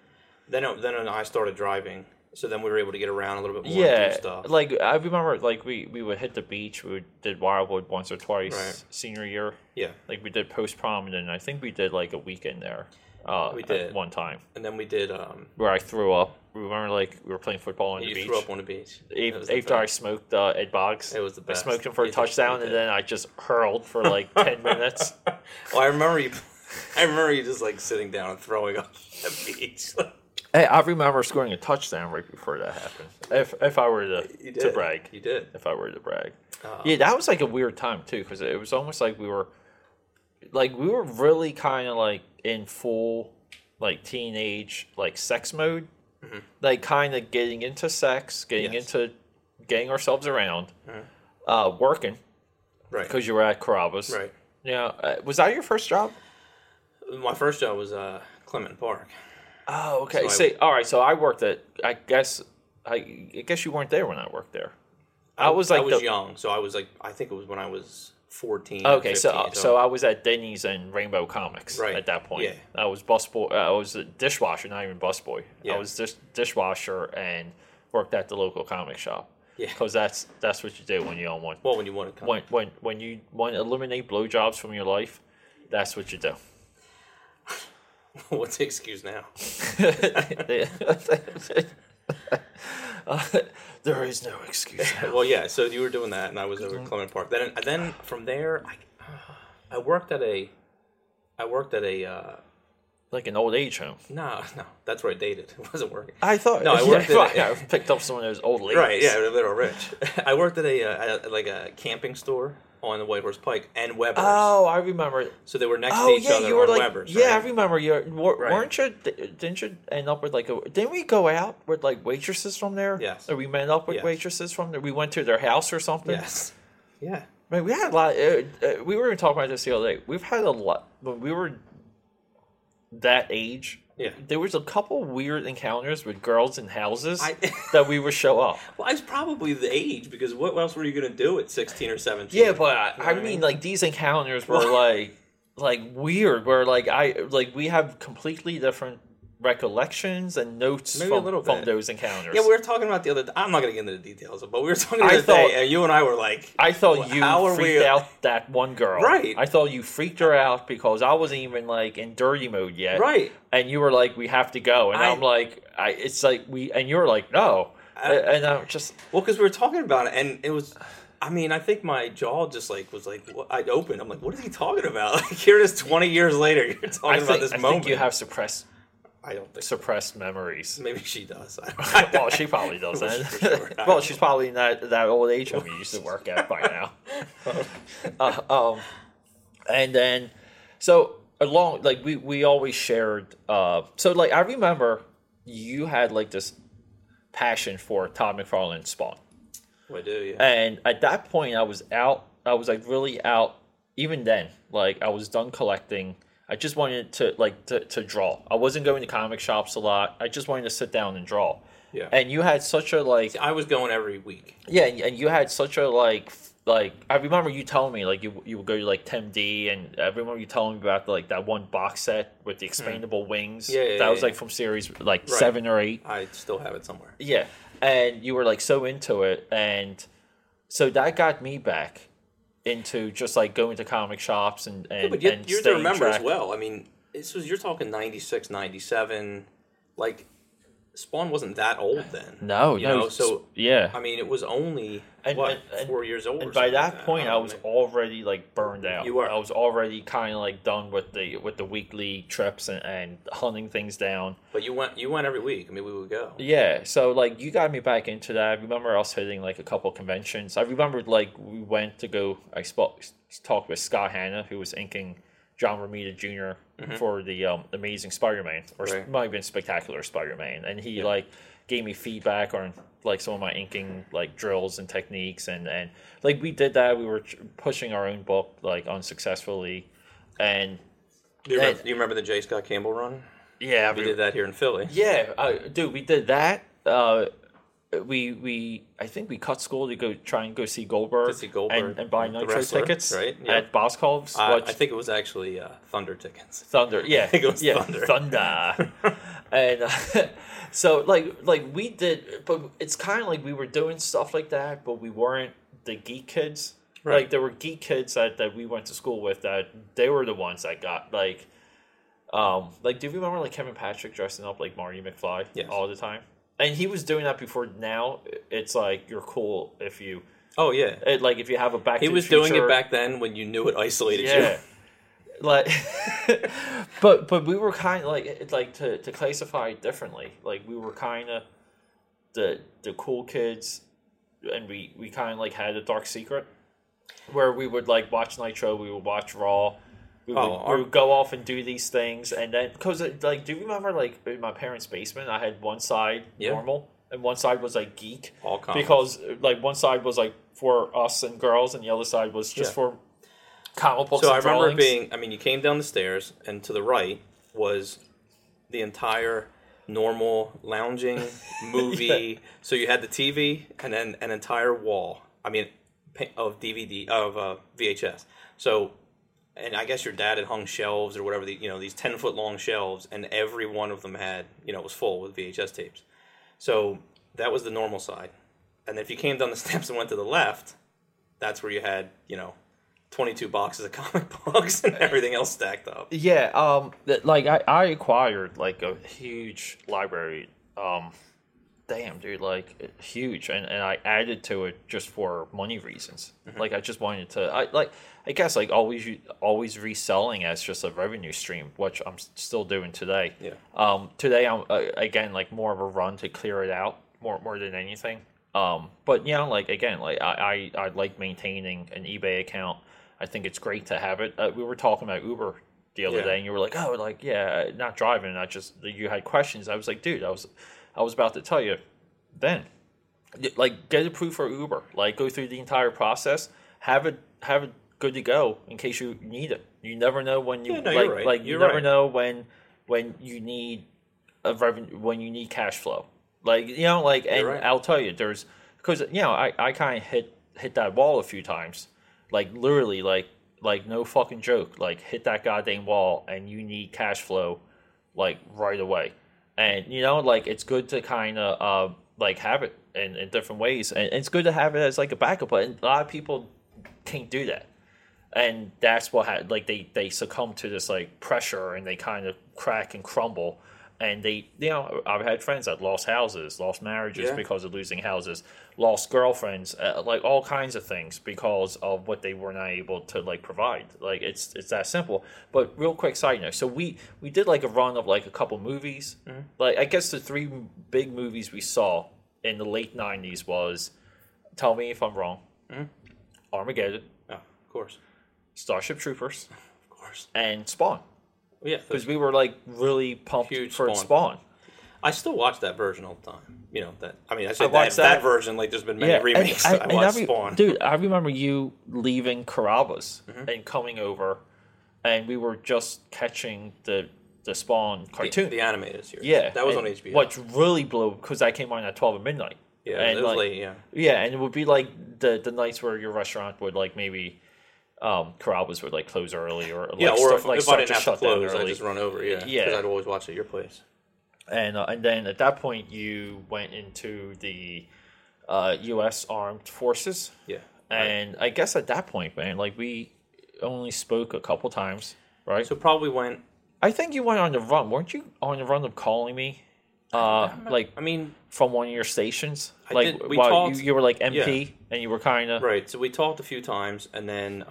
I started driving. So then we were able to get around a little bit more and do stuff. Like, I remember, like, we would hit the beach. We did Wildwood once or twice senior year. Yeah. Like, we did post-prom, and then I think we did, like, a weekend there. We did. At one time. And then we did... where I threw up. Remember, like, we were playing football on the beach. You threw up on the beach. After I smoked Ed Boggs. It was the best. I smoked him for a touchdown, and then I just hurled for, like, 10 minutes. Well, I remember you just, like, sitting down and throwing up on the beach. Hey, I remember scoring a touchdown right before that happened. If I were to brag. You did. If I were to brag. Yeah, that was like a weird time too, because it was almost like we were really kind of like in full like teenage like sex mode, mm-hmm. like kind of getting into sex, into getting ourselves around, mm-hmm. Working, right? Because you were at Carrabba's, right? Yeah, was that your first job? My first job was Clement Park. Oh, okay. All right. So I worked at. I guess you weren't there when I worked there. I was young, so I was like. I think it was when I was 14. Okay, or 15, so I was at Denny's and Rainbow Comics at that point. Yeah. I was busboy. I was a dishwasher, not even busboy. Yeah. I was just dishwasher and worked at the local comic shop. Yeah. Because that's what you do when you don't want. Well, when you want to come. When you want to eliminate blowjobs from your life, that's what you do. What's the excuse now? There is no excuse now. Well, yeah, so you were doing that, and I was over at Clement Park. Then from there, I worked at a... like an old age home. No, that's where I dated. It wasn't working. I thought... No, I worked I picked up some of those old ladies. Right, yeah, they were rich. I worked at a camping store on the White Horse Pike and Weber's. Oh, I remember. So they were next to each other on Weber's. Yeah, right? I remember. Didn't you end up with didn't we go out with like waitresses from there? Yes. Or we met up with waitresses from there. We went to their house or something. Yes. Yeah. I mean, we had a lot. We were talking about this the other day. We've had a lot when we were that age. Yeah. There was a couple weird encounters with girls in houses that we would show up. Well, I was probably the age, because what else were you going to do at 16 or 17? Yeah, but I mean, like, these encounters were, like weird, where, like, we have completely different recollections and notes from those encounters. Yeah, we were talking about the other day. I'm not going to get into the details, but we were talking the other day, and you and I were like... I thought you freaked out that one girl. Right. I thought you freaked her out because I wasn't even, like, in dirty mode yet. Right. And you were like, we have to go. And I'm like, and you were like, no. And I'm just... Well, because we were talking about it, and it was... I mean, I think my jaw just, like, was, like, I'd open. I'm like, what is he talking about? Like, here it is 20 years later. You're talking about this moment. I think you have suppressed memories. Maybe she does. Well, she probably does. Well, she's probably in that old age home you used to work at by now. And then, so along, like we always shared. So like I remember you had like this passion for Todd McFarlane and Spawn. I do, yeah. And at that point, I was out. I was like really out. Even then, like I was done collecting. I just wanted to draw. I wasn't going to comic shops a lot. I just wanted to sit down and draw. Yeah. And you had such a like. See, I was going every week. Yeah, and you had such a like. I remember you telling me like you would go to like Tim D, and I remember you telling me about like that one box set with the expandable wings. Yeah, yeah. That was like from series like 7 or 8. I still have it somewhere. Yeah, and you were like so into it, and so that got me back into just like going to comic shops and but you have to remember as well. I mean, you're talking 96, 97. Like, Spawn wasn't that old then. No, you know. So yeah, I mean, it was only 4 years old. And by that point, I was already like burned out. You were. I was already kind of like done with the weekly trips and hunting things down. But you went every week. I mean, we would go. Yeah. So like, you got me back into that. I remember us hitting like a couple conventions. I remember like we went to go. I talked with Scott Hanna, who was inking John Romita Jr. Mm-hmm. for the Amazing Spider-Man, or it might have been Spectacular Spider-Man, and he like gave me feedback on like some of my inking like drills and techniques, and like we did that. We were pushing our own book like unsuccessfully, and do you remember the J. Scott Campbell run? Yeah, we did that here in Philly. Yeah, dude, we did that. We I think we cut school to go try and go see Goldberg, and buy Nitro tickets at Boscov's. I think it was actually Thunder tickets. Thunder, yeah, I think it was Thunder. And so like we did, but it's kind of like we were doing stuff like that, but we weren't the geek kids. Right. Like there were geek kids that we went to school with that they were the ones that got like do you remember like Kevin Patrick dressing up like Marty McFly all the time? And he was doing that before. Now it's like you're cool if you. Oh yeah. Like if you have a back. He was doing it back then when you knew it isolated you. Like, but we were kind of like to classify it differently. Like we were kind of the cool kids and we kind of like had a dark secret where we would like watch Nitro, we would watch Raw, we would go off and do these things, and then because like, do you remember like in my parents' basement, I had one side normal and one side was like geek, all comics, because like one side was like for us and girls, and the other side was just for comic books. So and I remember drawings. You came down the stairs, and to the right was the entire normal lounging movie. So you had the TV and then an entire wall. Of DVD of VHS. So, and I guess your dad had hung shelves or whatever, these 10-foot long shelves, and every one of them had was full with VHS tapes. So that was the normal side. And if you came down the steps and went to the left, that's where you had 22 boxes of comic books and everything else stacked up. Yeah, I acquired like a huge library. Huge, and I added to it just for money reasons. Mm-hmm. Like I just wanted to, always reselling as just a revenue stream, which I'm still doing today. Yeah. Today I'm more of a run to clear it out more than anything. But I like maintaining an eBay account. I think it's great to have it. We were talking about Uber the other day, and you were like, "Oh, not driving." You had questions. I was like, "Dude, I was about to tell you then, get approved for Uber, go through the entire process, have it good to go in case you need it. You never know when you you're right. You never know when you need a revenue, when you need cash flow, and right. I'll tell you I kind of hit that wall a few times, literally no fucking joke, hit that goddamn wall and you need cash flow right away. And, it's good to kind of, have it in different ways. And it's good to have it as, a backup. But a lot of people can't do that. And that's what, they succumb to this, pressure. And they kind of crack and crumble. And they, I've had friends that lost houses, lost marriages because of losing houses, lost girlfriends, all kinds of things because of what they were not able to, provide. It's that simple. But real quick side note. So we did, a run of, a couple movies. Mm-hmm. I guess the three big movies we saw in the late 90s was, tell me if I'm wrong, mm-hmm, Armageddon. Oh, of course. Starship Troopers. Of course. And Spawn. Yeah, because we were really pumped for Spawn. I still watch that version all the time. That version. There's been many remakes. I watch Spawn. Dude, I remember you leaving Carrabba's and coming over, and we were just catching the Spawn cartoon, the animated series. Yeah, that was on HBO. Which really blew because I came on at 12 at midnight. Yeah, and it was late. Yeah, yeah, and it would be the nights where your restaurant would maybe. Carrabba's would close early if I didn't have to close, I just run over. Yeah, because I'd always watch at your place. And then at that point you went into the U.S. Armed Forces. Yeah, and right. I guess at that point, man, we only spoke a couple times, right? So probably went. I think you went on the run, weren't you? On the run of calling me, from one of your stations, talked, you were MP, and you were kind of right. So we talked a few times, and then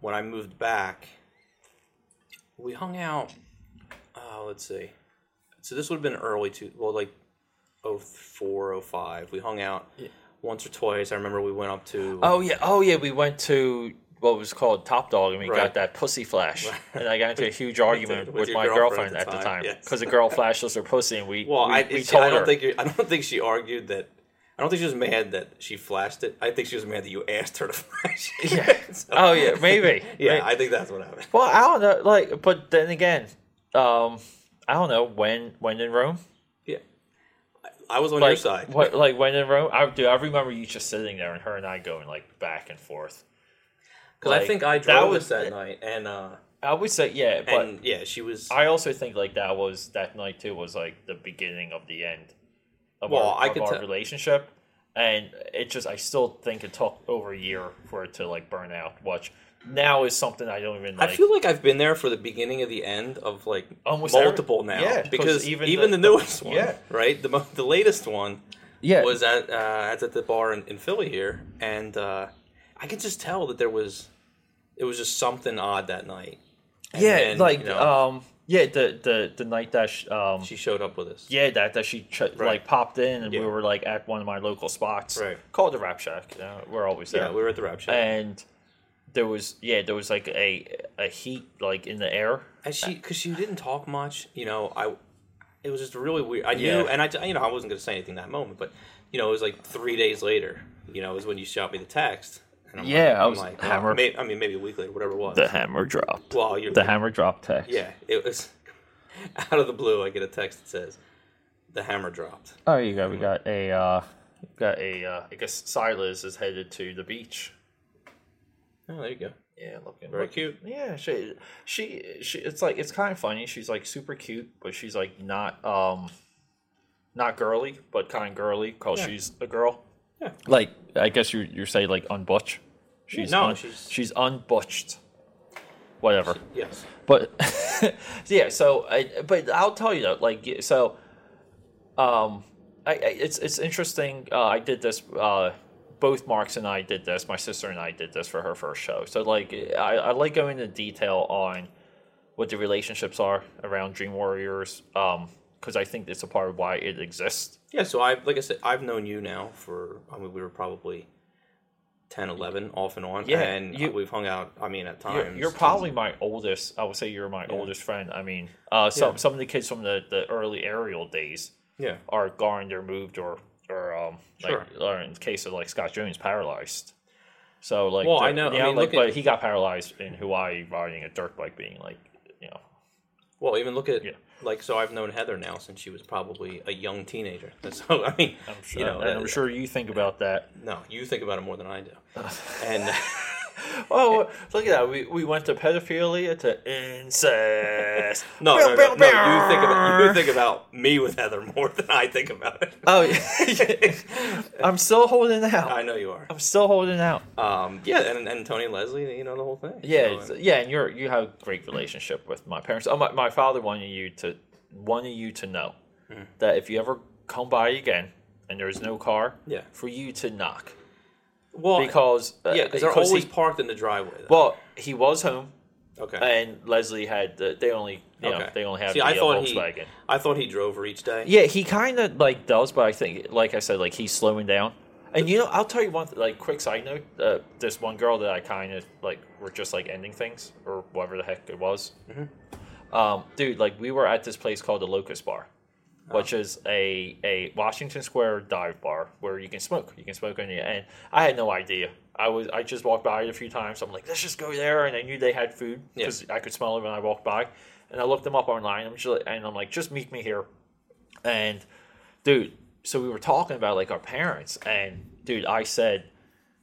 when I moved back, we hung out. Let's see. So this would have been early 04, 05. We hung out once or twice. I remember we went up to. We went to what was called Top Dog, and we got that pussy flash, and I got into a huge argument with my girlfriend at the time because the girl flashed us her pussy, and I don't think she argued that. I don't think she was mad that she flashed it. I think she was mad that you asked her to flash it. Yeah. Maybe. Yeah, I think that's what happened. Well, I don't know. But then again, I don't know when in Rome. Yeah, I was on your side. What, when in Rome? I remember you just sitting there and her and I going back and forth. Because I think I drove us that night, and I would say she was. I also think that was that night too was the beginning of the end of our relationship, and it just I still think it took over a year for it to burn out. Which now is something I don't even. I feel like I've been there for the beginning of the end of almost multiple now, because even the newest one, right? The latest one, was at the bar in Philly here, and. I could just tell that it was just something odd that night. And Yeah, the night that she showed up with us. Yeah, that she popped in, and we were like at one of my local spots, called the Rap Shack. You know, we're always there. Yeah, we were at the Rap Shack, and there was like a heat like in the air. And because she didn't talk much, you know, it was just really weird. I knew, and I wasn't going to say anything that moment, but you know, it was like 3 days later, you know, is when you shot me the text. Maybe a week later, whatever it was. The hammer dropped. Well, hammer dropped text. Yeah, it was out of the blue. I get a text that says, "The hammer dropped." Oh, you got. We got a. I guess Silas is headed to the beach. Oh, there you go. Yeah, looking very cute. Yeah, she. It's like it's kind of funny. She's like super cute, but she's like not girly, but kind of girly because she's a girl. Yeah. Like, I guess you say like unbutch. She's unbutched. Whatever. Yes. But yeah. So, but I'll tell you though. Like, so, it's interesting. I did this. Both Marks and I did this. My sister and I did this for her first show. So, like, I like going into detail on what the relationships are around Dream Warriors. Because I think it's a part of why it exists. Yeah, so I've known you now for, we were probably 10, 11, off and on. Yeah, and we've hung out, at times. You're probably my oldest. I would say you're my oldest friend. Some of the kids from the early aerial days are gone, they're moved, or in the case of, like, Scott Jones, paralyzed. So, like, well, I know. Yeah, he got paralyzed in Hawaii riding a dirt bike being, like, you know. Well, even look at... Yeah. Like, so I've known Heather now since she was probably a young teenager. So, I'm sure, I'm sure you think about that. No, you think about it more than I do. And well, look at that. We went to pedophilia to incest. No, you think about me with Heather more than I think about it. Oh, yeah. I'm still holding out. I know you are. I'm still holding out. And Tony and Leslie, you know, the whole thing. Yeah, so, and you have a great relationship with my parents. Oh, my father wanted you to know that if you ever come by again and there's no car, for you to knock. Well, because they're always parked in the driveway. Though. Well, he was home. Okay. And Leslie had they only had the Volkswagen. I thought he drove her each day. Yeah, he kind of like does, but I think, like I said, like he's slowing down. And you know, I'll tell you one like quick side note. This one girl that I kind of like were just like ending things or whatever the heck it was. Mm-hmm. Dude, like we were at this place called the Locust Bar. Which is a Washington Square dive bar where you can smoke. You can smoke in the end. I had no idea. I just walked by it a few times. I'm like, let's just go there. And I knew they had food because I could smell it when I walked by. And I looked them up online. I'm like, just meet me here. And, dude, so we were talking about, like, our parents. And, dude, I said,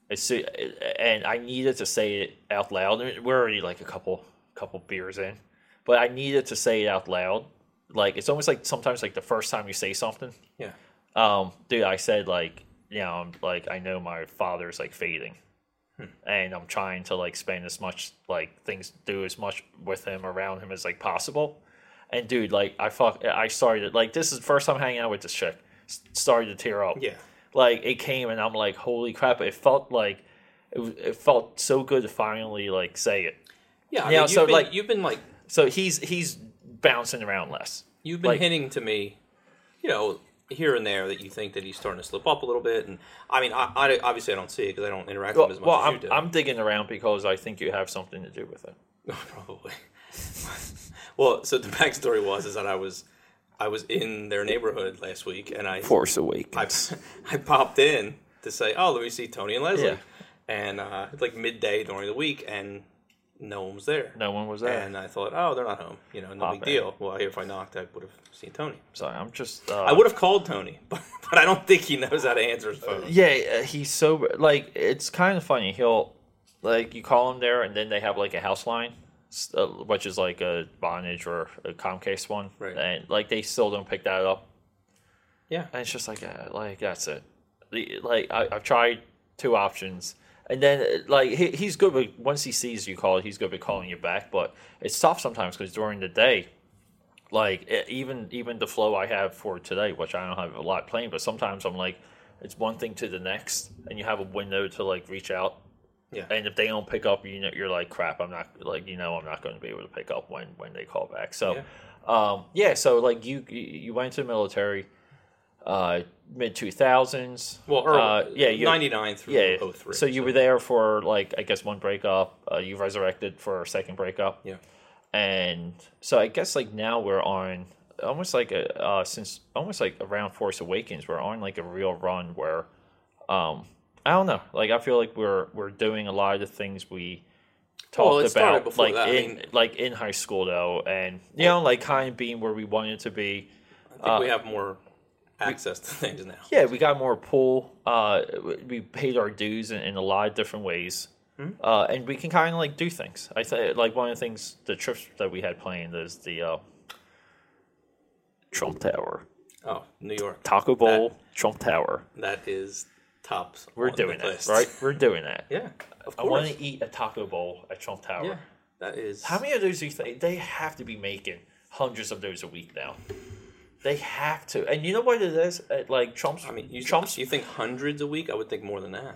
and I needed to say it out loud. We're already, like, a couple beers in. But I needed to say it out loud. Like, it's almost like sometimes, like, the first time you say something. Yeah. Dude, I said, like, you know, I'm, like, I know my father's, like, fading. And I'm trying to, like, spend as much, like, do as much with him, around him as, like, possible. And, dude, like, I started, like, this is the first time hanging out with this chick. Started to tear up. Yeah. Like, it came, and I'm like, holy crap. It felt like, it felt so good to finally, like, say it. Yeah, So he's bouncing around less. You've been hinting to me, you know, here and there that you think that he's starting to slip up a little bit. And I obviously I don't see it because I don't interact with him as much as you do. I'm digging around because I think you have something to do with it. Probably. Well, so the backstory was that I was in their neighborhood last week and I Force Awakens. I popped in to say, oh, let me see Tony and Leslie, and it's like midday during the week and. No one was there. No one was there. And I thought, oh, they're not home. You know, no big deal. Well, if I knocked, I would have seen Tony. Sorry, I'm just... I would have called Tony, but I don't think he knows how to answer his phone. Yeah, he's so... Like, it's kind of funny. He'll... Like, you call him there, and then they have, like, a house line, which is, like, a Vonage or a Comcast one. Right. And, like, they still don't pick that up. Yeah. And it's just like that's it. Like, I've tried two options... And then, like, he's good with, once he sees you call, he's good with calling you back. But it's tough sometimes because during the day, like, even the flow I have for today, which I don't have a lot playing, but sometimes I'm like, it's one thing to the next, and you have a window to, like, reach out Yeah. And if they don't pick up, you know, you're like, crap, I'm not, like, you know, I'm not going to be able to pick up when they call back. So, so like you went to the military, mid 2000s. Well, early 99 through 03. So you were there for, like, I guess one breakup. You resurrected for a second breakup. Yeah. And so I guess, like, now we're on almost like around Force Awakens, we're on like a real run where, I don't know. Like, I feel like we're doing a lot of the things we talked about, like that, in high school though, and you know, like kind of being where we wanted to be. I think we have more access to things now. Yeah, we got more pull. We paid our dues in a lot of different ways, and we can kind of like do things. I think like one of the things, the trips that we had planned is the Trump Tower. Oh, New York Taco Bowl, Trump Tower. That is. Tops. We're doing that, right? We're doing that. Yeah, of course. I want to eat a taco bowl at Trump Tower. Yeah, that is. How many of those do you think they have to be making? Hundreds of those a week now. They have to, and you know what it is? At like Trump's. I mean, Trump's. You think hundreds a week? I would think more than that.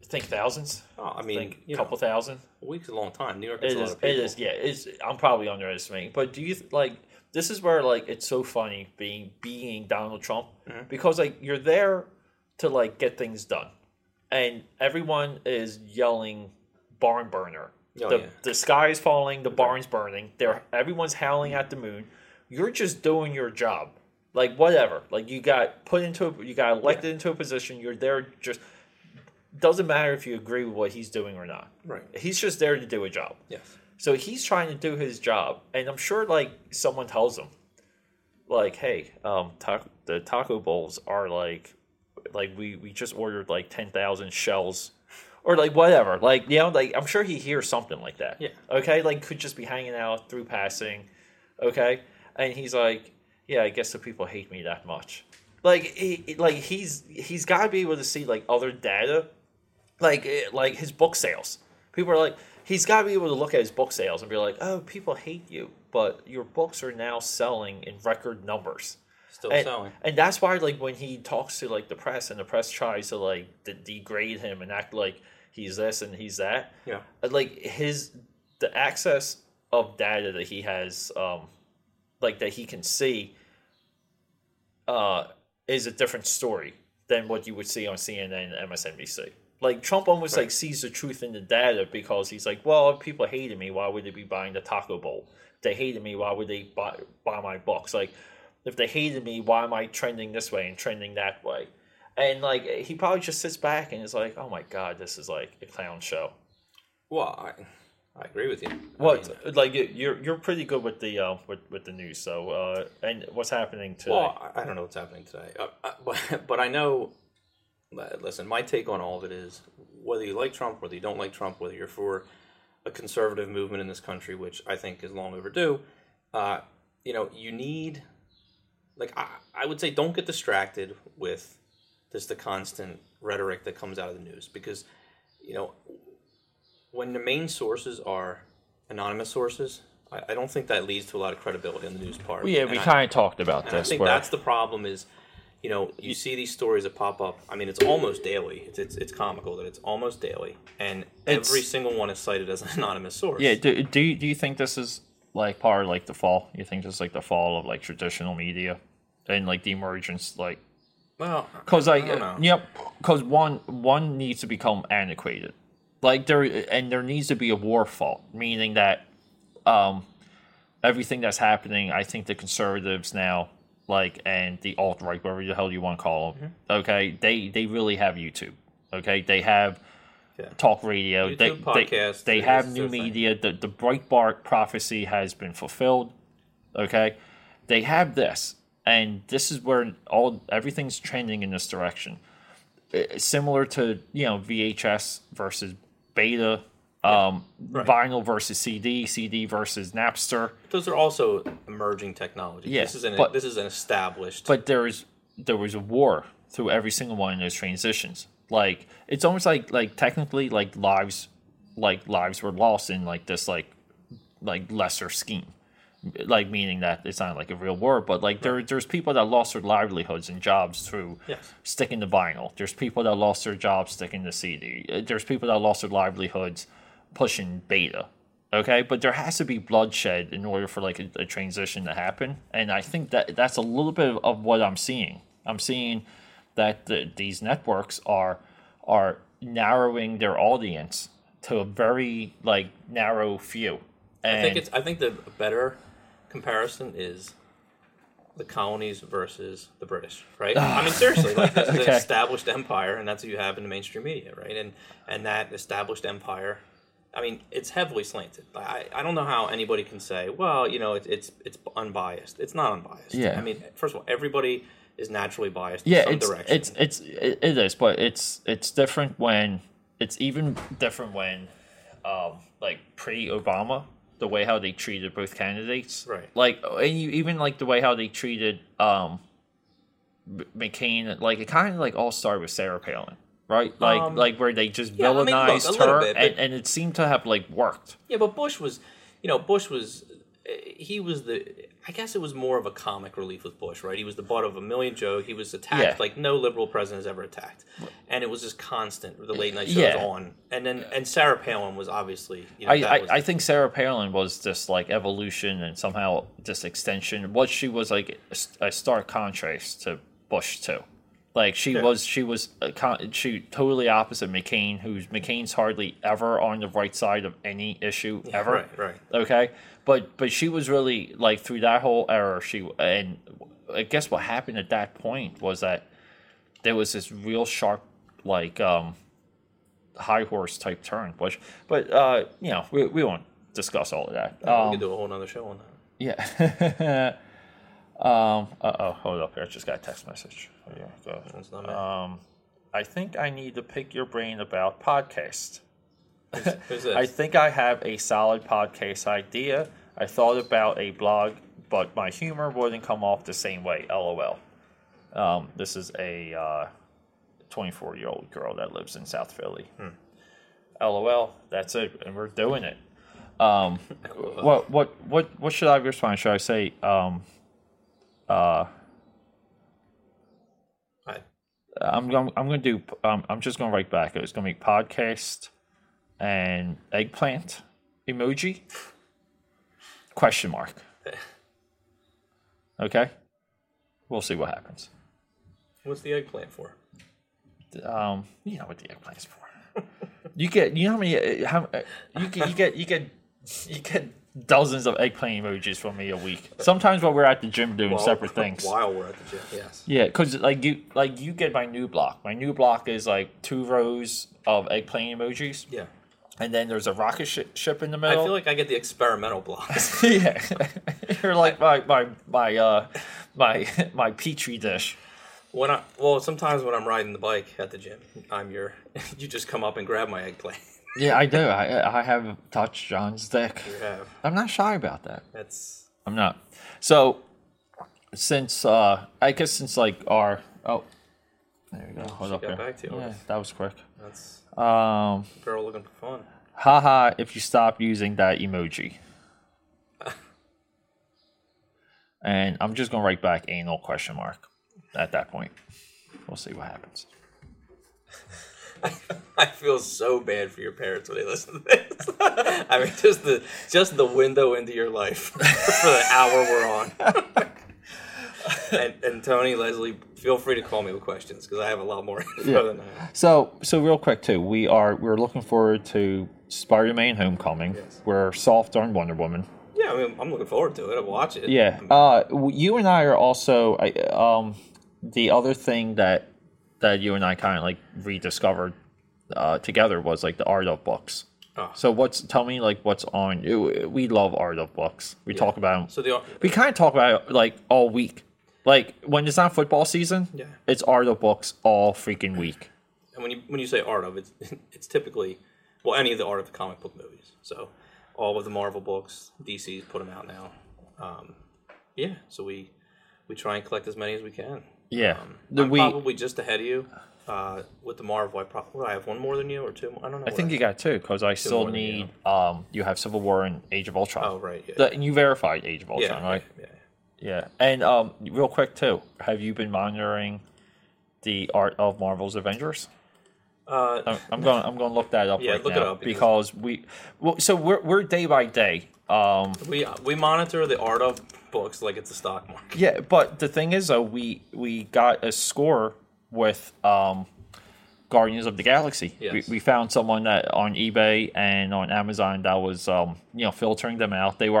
You think thousands? Oh, I mean, a couple thousand. A week's a long time. New York is a lot of people. It is. Yeah, it's. I'm probably underestimating, but do you like? This is where like it's so funny being Donald Trump because like you're there to like get things done, and everyone is yelling barn burner. The sky is falling, the barn's burning. Everyone's howling at the moon. You're just doing your job, like whatever. Like you got elected into a position. You're there just. Doesn't matter if you agree with what he's doing or not. Right. He's just there to do a job. Yes. So he's trying to do his job, and I'm sure like someone tells him, like, hey, the taco bowls are like. Like we just ordered like 10,000 shells, or like whatever. Like you know, like I'm sure he hears something like that. Yeah. Okay. Like could just be hanging out through passing. Okay. And he's like, yeah, I guess the people hate me that much. Like he's got to be able to see like other data, like his book sales. People are like, he's got to be able to look at his book sales and be like, oh, people hate you, but your books are now selling in record numbers. Still selling. And that's why, like, when he talks to, like, the press and the press tries to, like, degrade him and act like he's this and he's that. Yeah. Like, the access of data that he has, like, that he can see is a different story than what you would see on CNN and MSNBC. Like, Trump almost, like, sees the truth in the data because he's like, well, if people hated me, why would they be buying the taco bowl? If they hated me, why would they buy my books? Like, if they hated me, why am I trending this way and trending that way? And, like, he probably just sits back and is like, oh, my God, this is, like, a clown show. Well, I agree with you. You're pretty good with the with the news. So, and what's happening today? Well, I don't know what's happening today. But I know, listen, my take on all of it is whether you like Trump, whether you don't like Trump, whether you're for a conservative movement in this country, which I think is long overdue, you know, you need... Like, I would say don't get distracted with just the constant rhetoric that comes out of the news. Because, you know, when the main sources are anonymous sources, I don't think that leads to a lot of credibility in the news part. Well, yeah, we kind of talked about this. I think that's the problem is, you know, you see these stories that pop up. I mean, it's almost daily. It's comical that it's almost daily. And every single one is cited as an anonymous source. Yeah, do you think this is... Like part of like the fall, you think just like the fall of like traditional media, and like the emergence, like because one needs to become antiquated, like there needs to be a war fault, meaning that everything that's happening, I think the conservatives now, like and the alt right, whatever the hell you want to call them, okay, they really have YouTube, okay, they have. Yeah. Talk radio, YouTube podcasts, they have new media. The Breitbart prophecy has been fulfilled. Okay, they have this, and this is where everything's trending in this direction. It's similar to VHS versus Beta, vinyl versus CD, CD versus Napster. Those are also emerging technologies. Yeah, this is an established. But there was a war through every single one of those transitions. Like it's almost like technically lives were lost in like this like lesser scheme, like meaning that it's not like a real war, but like there's people that lost their livelihoods and jobs through sticking to vinyl. There's people that lost their jobs sticking to CD. There's people that lost their livelihoods pushing beta. Okay, but there has to be bloodshed in order for like a transition to happen, and I think that that's a little bit of what I'm seeing. I'm seeing that these networks are narrowing their audience to a very like narrow few. And I think the better comparison is the colonies versus the British, right? I mean, seriously, like this is an established empire, and that's what you have in the mainstream media, right? And that established empire. I mean, it's heavily slanted. I don't know how anybody can say, well, you know, it's unbiased. It's not unbiased. Yeah. I mean, first of all, everybody is naturally biased in some direction. It is, but it's different when it's even different when, like pre-Obama, the way how they treated both candidates, right? Like, and you even like the way how they treated McCain. Like, it kind of like all started with Sarah Palin. Right, like where they just villainized her, bit, but, and it seemed to have like worked. Yeah, but Bush was I guess it was more of a comic relief with Bush, right? He was the butt of a million jokes. He was attacked like no liberal president has ever attacked, and it was just constant. The late night shows on, and then and Sarah Palin was obviously. You know, I think Sarah Palin was just like evolution and somehow just extension. What she was like a stark contrast to Bush too. Like she was totally opposite McCain, McCain's hardly ever on the right side of any issue ever. Right. Okay, but she was really like through that whole era. And I guess what happened at that point was that there was this real sharp like high horse type turn. But you know we won't discuss all of that. We could do a whole nother show on that. Yeah. Hold up here. I just got a text message. I think I need to pick your brain about podcast. Who's this? I think I have a solid podcast idea. I thought about a blog, but my humor wouldn't come off the same way. LOL. This is a 24-year-old girl that lives in South Philly. LOL. That's it, and we're doing it. What should I respond? Should I say? I'm just gonna write back. It's gonna be podcast and eggplant emoji ? Okay, we'll see what happens. What's the eggplant for? You know what the eggplant's for. You get dozens of eggplant emojis from me a week. Sometimes while we're at the gym doing separate things. While we're at the gym, yes. Yeah, because you get my new block. My new block is like 2 rows of eggplant emojis. Yeah. And then there's a rocket ship in the middle. I feel like I get the experimental blocks. Yeah. You're like my petri dish. Sometimes when I'm riding the bike at the gym, you just come up and grab my eggplant. Yeah, I do. I have touched John's dick. You have. I'm not shy about that. I'm not. So, there we go. Hold up here. Back to yours. Yeah, that was quick. That's girl looking for fun. Haha! If you stop using that emoji. And I'm just gonna write back anal ? At that point, we'll see what happens. I feel so bad for your parents when they listen to this. I mean, just the window into your life for the hour we're on. And Tony, Leslie, feel free to call me with questions because I have a lot more info than I have. So real quick too, we're looking forward to Spider-Man Homecoming. Yes. We're soft on Wonder Woman. Yeah, I mean, I'm looking forward to it. I'll watch it. Yeah. You and I are also the other thing that you and I kind of like rediscovered together was like the art of books. Oh. So tell me like what's on. We love art of books. We talk about them. So we kind of talk about it like all week. Like when it's not football season, it's art of books all freaking week. And when you say art of, it's typically any of the art of the comic book movies. So all of the Marvel books, DC's put them out now. So we try and collect as many as we can. Yeah. I'm probably just ahead of you. With the Marvel, I have one more than you or two more? I don't know. I think you got two, because I still need, you have Civil War and Age of Ultron. Oh, right. Yeah. And you verified Age of Ultron, right? Yeah. And real quick, too, have you been monitoring the art of Marvel's Avengers? I'm going to look that up right now. Yeah, look it up. Because we're day by day. We monitor the art of books like it's a stock market. Yeah, but the thing is, though, we got a score with Guardians of the Galaxy. Yes. We found someone that on eBay and on Amazon that was filtering them out. They were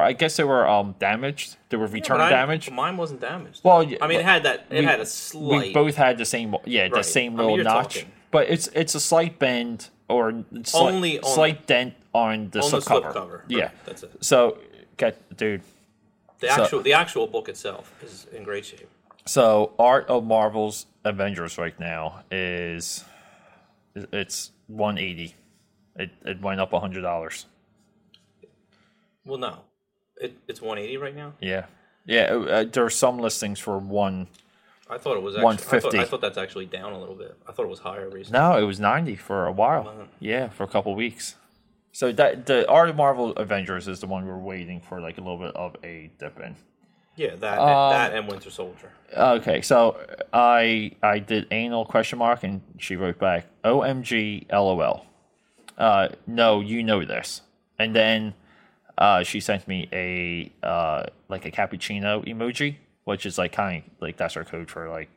damaged. They were returned damaged. Mine wasn't damaged. Well, it had that. It had a slight. We both had the same. Yeah, right. The same little notch. Talking. But it's a slight bend or slight dent on the slip cover. Yeah, right, that's it. So, dude. The actual book itself is in great shape. So, art of Marvel's Avengers right now it's $180. It went up $100. Well, no, it's $180 right now. Yeah. There are some listings for $1. I thought it was actually $150. I thought that's actually down a little bit. I thought it was higher recently. No, it was $90 for a while. Yeah, for a couple weeks. So that the art of Marvel Avengers is the one we're waiting for, like a little bit of a dip in. Yeah, that and Winter Soldier. Okay, so I did anal ? And she wrote back, OMG LOL. No, you know this. And then she sent me a like a cappuccino emoji, which is like kind of like that's our code for like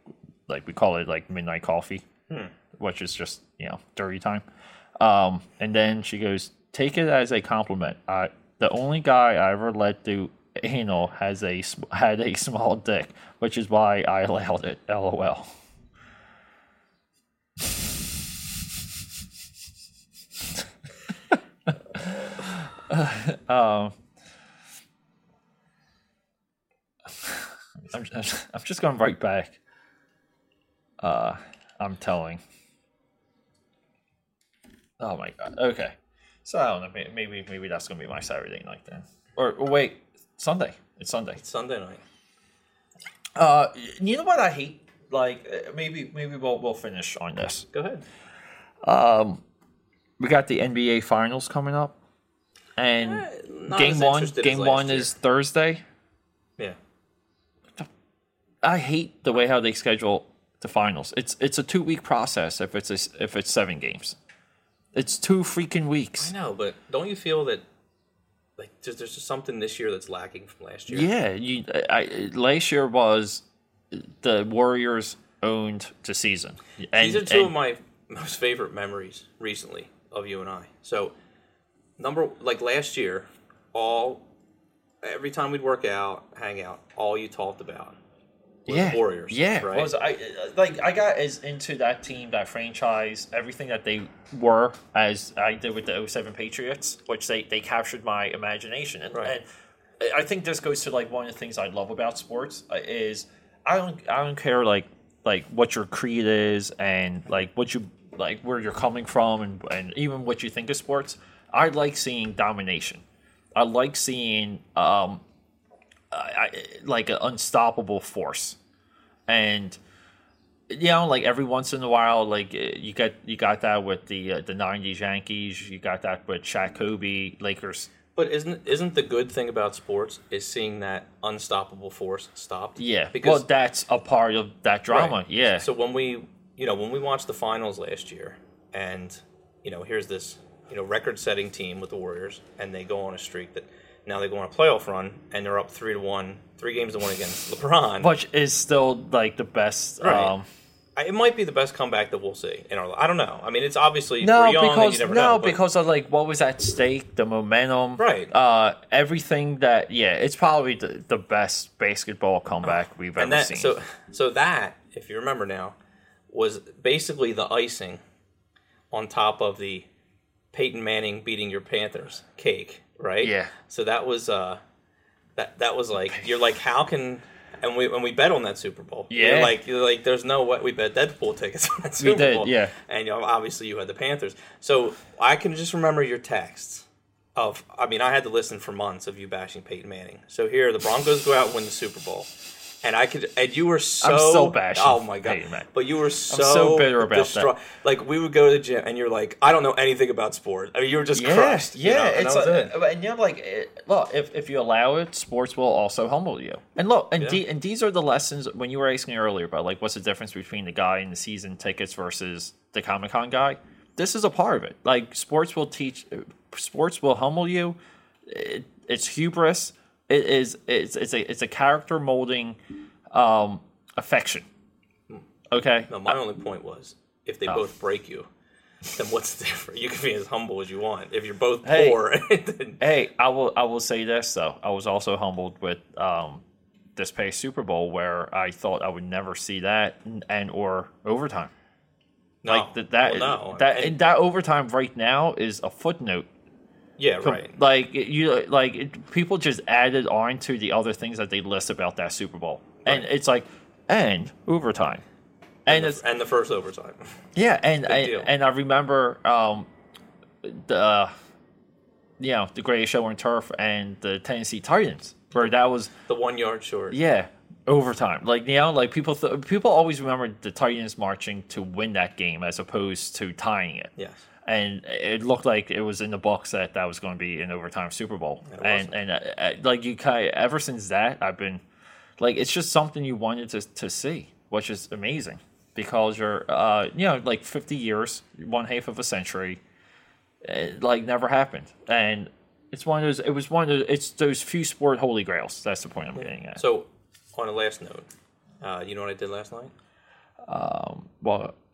we call it like midnight coffee, which is just dirty time. And then she goes, take it as a compliment. The only guy I ever let do anal had a small dick, which is why I allowed it. LOL. I'm just going right back. I'm telling. Oh my god. Okay, so I don't know. Maybe that's gonna be my Saturday night then. Or wait. Sunday. It's Sunday night. You know what I hate? Like maybe we'll finish on this. Go ahead. We got the NBA Finals coming up, and game one is Thursday. Yeah. I hate the way how they schedule the finals. It's a 2-week process if it's 7 games. It's 2 freaking weeks. I know, but don't you feel that? Like there's just something this year that's lacking from last year. Yeah, last year was the Warriors owned the season. And, these are two of my most favorite memories recently of you and I. So, last year, every time we'd work out, hang out, all you talked about was the Warriors. Yeah, right. I got as into that team, that franchise, everything that they were as I did with the 07 Patriots, which they captured my imagination. And, and I think this goes to like one of the things I love about sports is I don't care like what your creed is and like what you like where you're coming from and even what you think of sports. I like seeing domination. I like seeing like an unstoppable force, and like every once in a while, like you got that with the '90s Yankees, you got that with Shaq, Kobe, Lakers. But isn't the good thing about sports is seeing that unstoppable force stopped? Yeah, because that's a part of that drama. Right. Yeah. So when we watched the finals last year, and here's this record-setting team with the Warriors, and they go on a streak that. Now they go on a playoff run, and they're up 3-1, 3 games to 1 against LeBron. Which is still, like, the best. Right. It might be the best comeback that we'll see in our life. I don't know. I mean, it's obviously we're young and you never know. No, because of, like, what was at stake, the momentum. Right. Everything that, it's probably the best basketball comeback we've ever seen. So that, if you remember now, was basically the icing on top of the Peyton Manning beating your Panthers cake. Right. Yeah. So that was that was like you're like how can and we bet on that Super Bowl. Yeah. You're like there's no way we bet Deadpool tickets on that Super Bowl. Yeah. And obviously you had the Panthers. So I can just remember your texts of I had to listen for months of you bashing Peyton Manning. So here the Broncos go out and win the Super Bowl. And I could, and you were so, I'm so bashing. Oh my God. Hey, man. But you were so, I'm so bitter about that. Like, we would go to the gym and you're like, I don't know anything about sports. I mean, you were just crushed. Yeah. You know? And it's like, and you're like, look, if you allow it, sports will also humble you. And look, and and these are the lessons when you were asking earlier about like, what's the difference between the guy in the season tickets versus the Comic-Con guy? This is a part of it. Like, sports will teach, sports will humble you. It's hubris. It is it's a character molding affection. Okay. No, my only point was if they both break you, then what's the difference? You can be as humble as you want. If you're both poor. Then... Hey, I will say this though. I was also humbled with this past Super Bowl where I thought I would never see that and or overtime. No. Like that overtime right now is a footnote. Yeah, right. Like people just added on to the other things that they list about that Super Bowl, right. And it's like, and overtime, and the first overtime. Yeah, and I remember the Greatest Show on Turf and the Tennessee Titans, where that was the 1 yard short. Yeah, overtime. Like like people always remember the Titans marching to win that game as opposed to tying it. Yes. And it looked like it was in the books that was going to be an overtime Super Bowl. Ever since that, I've been like, it's just something you wanted to see, which is amazing because you're, 50 years, one half of a century, never happened. And it's one of those, it's those few sport holy grails. That's the point I'm getting at. So on a last note, you know what I did last night?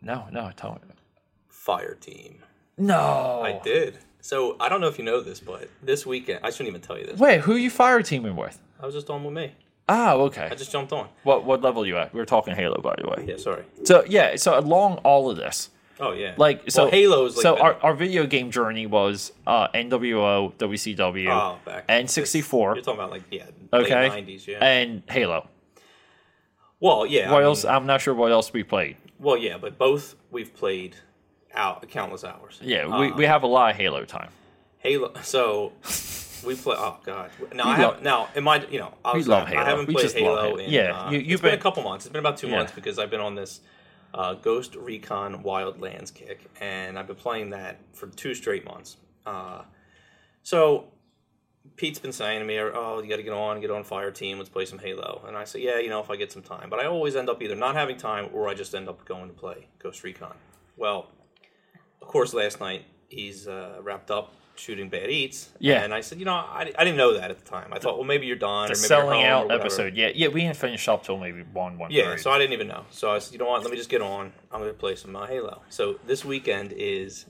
Tell me. Fire team. No. I did. So, I don't know if you know this, but this weekend... I shouldn't even tell you this. Wait, who are you fire teaming with? I was just on with me. Oh, okay. I just jumped on. What level are you at? We were talking Halo, by the way. Yeah, sorry. So along all of this... Oh, yeah. Halo's... our video game journey was NWO, WCW, N64. You're talking about, late 90s, yeah. And Halo. Well, yeah. I'm not sure what else we played. Well, yeah, but both we've played... out countless hours. Yeah, we have a lot of Halo time. Halo, so we play. Oh God, no, I have now. Am I? You know, we love Halo. I haven't played Halo. In, you've been a couple months. It's been about 2 months because I've been on this Ghost Recon Wildlands kick, and I've been playing that for 2 straight months. So Pete's been saying to me, "Oh, you got to get on Fire Team. Let's play some Halo." And I say, "Yeah, if I get some time," but I always end up either not having time or I just end up going to play Ghost Recon. Well. Of course, last night, he's wrapped up shooting Bad Eats. Yeah. And I said, I didn't know that at the time. I thought, well, maybe you're done. The or maybe selling you're home out or episode. Yeah, yeah, we didn't finish up till maybe 1. Yeah, so I didn't even know. So I said, you know what, let me just get on. I'm going to play some Halo. So this weekend is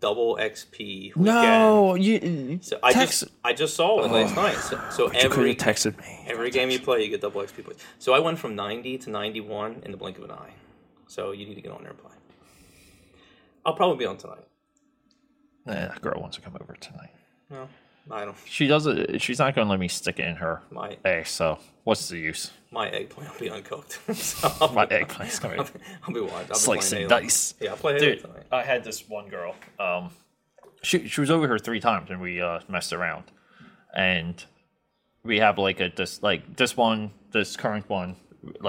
double XP weekend. No. So I just saw it last night. So every, you could have texted me. Every game you play, you get double XP points. So I went from 90 to 91 in the blink of an eye. So you need to get on there and play. I'll probably be on tonight. That girl wants to come over tonight. No, I don't. She doesn't. She's not going to let me stick it in her egg. So what's the use? My eggplant will be uncooked. My eggplant's coming. I'll be watching. Slice and dice. Yeah, I'll play Halo tonight. I had this one girl. She was over here 3 times, and we messed around. And we have this current one.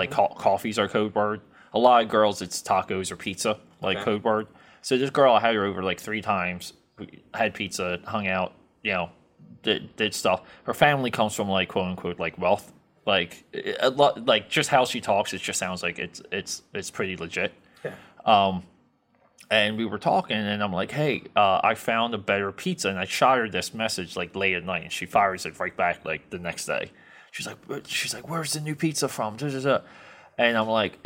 Coffee's our code word. A lot of girls, it's tacos or pizza, code word. So this girl, I had her over 3 times. We had pizza, hung out, did stuff. Her family comes from quote unquote wealth, just how she talks. It just sounds like it's pretty legit. Yeah. And we were talking, and I'm like, hey, I found a better pizza, and I shot her this message late at night, and she fires it right back the next day. She's like, where's the new pizza from? And I'm like,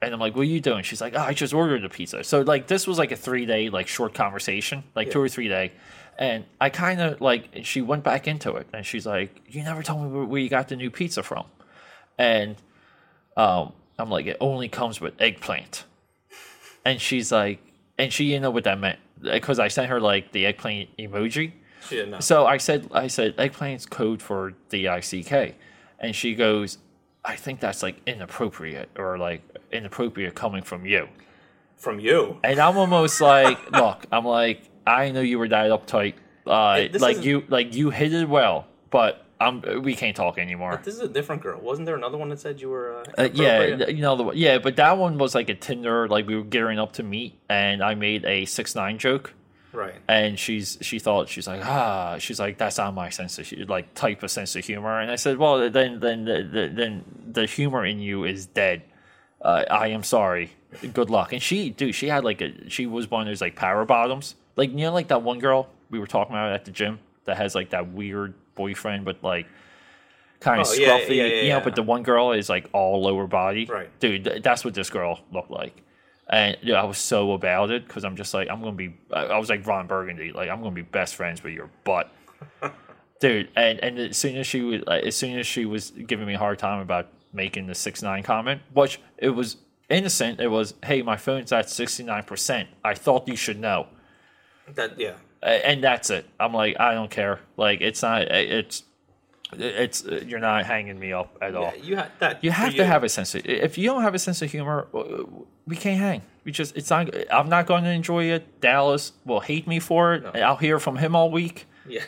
and I'm like, what are you doing? She's like, oh, I just ordered a pizza. So this was a 3-day short conversation, 2 or 3 day. And I kind of she went back into it, and she's like, you never told me where you got the new pizza from. And I'm like, it only comes with eggplant. And she's like, and she didn't know what that meant because I sent her the eggplant emoji. She didn't know. So I said eggplant's code for DICK, and she goes, I think that's inappropriate or inappropriate coming from you. From you? And I'm almost look, I'm I know you were that uptight. You hit it well, but We can't talk anymore. But this is a different girl. Wasn't there another one that said you were? Yeah, you know, yeah, but that one was like a Tinder. Like we were gearing up to meet, and I made a 6ix9ine joke. Right. And she's like that's not my sense of type of sense of humor. And I said, well, then the humor in you is dead. I am sorry. Good luck. And she had she was one of those power bottoms. Like, you know, like that one girl we were talking about at the gym that has like that weird boyfriend, but like kind of scruffy, you know. But the one girl is like all lower body, right? Dude, that's what this girl looked like, and you know, I was so about it because I'm just like, I was like Ron Burgundy, like I'm gonna be best friends with your butt, dude. And as soon as she was giving me a hard time about making the 6ix9ine comment, which it was innocent, it was, hey, my phone's at 69%. I thought you should know. That, yeah. And that's it. I'm like, I don't care. Like, it's not. It's you're not hanging me up at all. You have to have a sense of. If you don't have a sense of humor, we can't hang. It's not. I'm not going to enjoy it. Dallas will hate me for it. No. I'll hear from him all week. Yeah.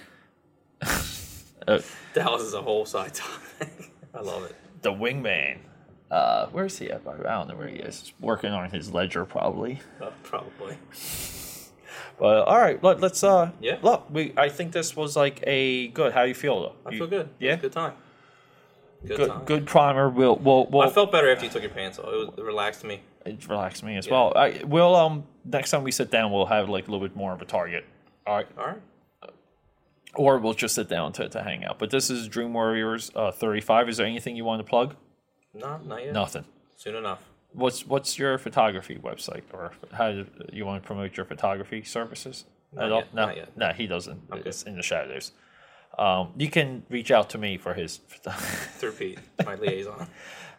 Dallas is a whole side topic. I love it. The wingman. Where is he at? I don't know where he is. He's working on his ledger, probably. Probably. But all right, let's look. I think this was like a good. How do you feel though? I feel good. Yeah, good time. Good time. Good primer. We'll. I felt better after you took your pants off. It relaxed me. It relaxed me as well. We'll next time we sit down, we'll have like a little bit more of a target. All right. Or we'll just sit down to hang out. But this is Dream Warriors 35. Is there anything you want to plug? Not yet. Nothing. Soon enough. What's your photography website, or how do you want to promote your photography services? No, he doesn't. Okay. It's in the shadows. You can reach out to me for his through Pete, my liaison.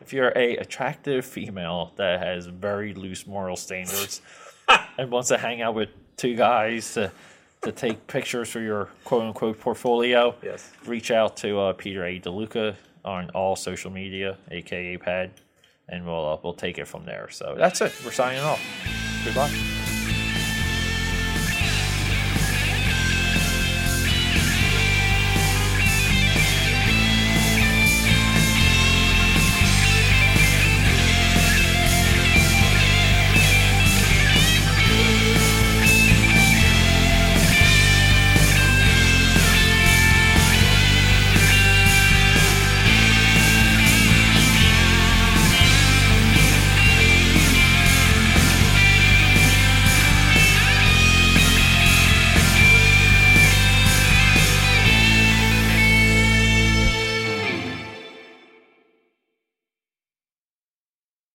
If you're a attractive female that has very loose moral standards and wants to hang out with two guys to take pictures for your quote unquote portfolio, yes, reach out to Peter A. DeLuca on all social media, aka Pad. And we'll take it from there. So that's it. We're signing off. Goodbye.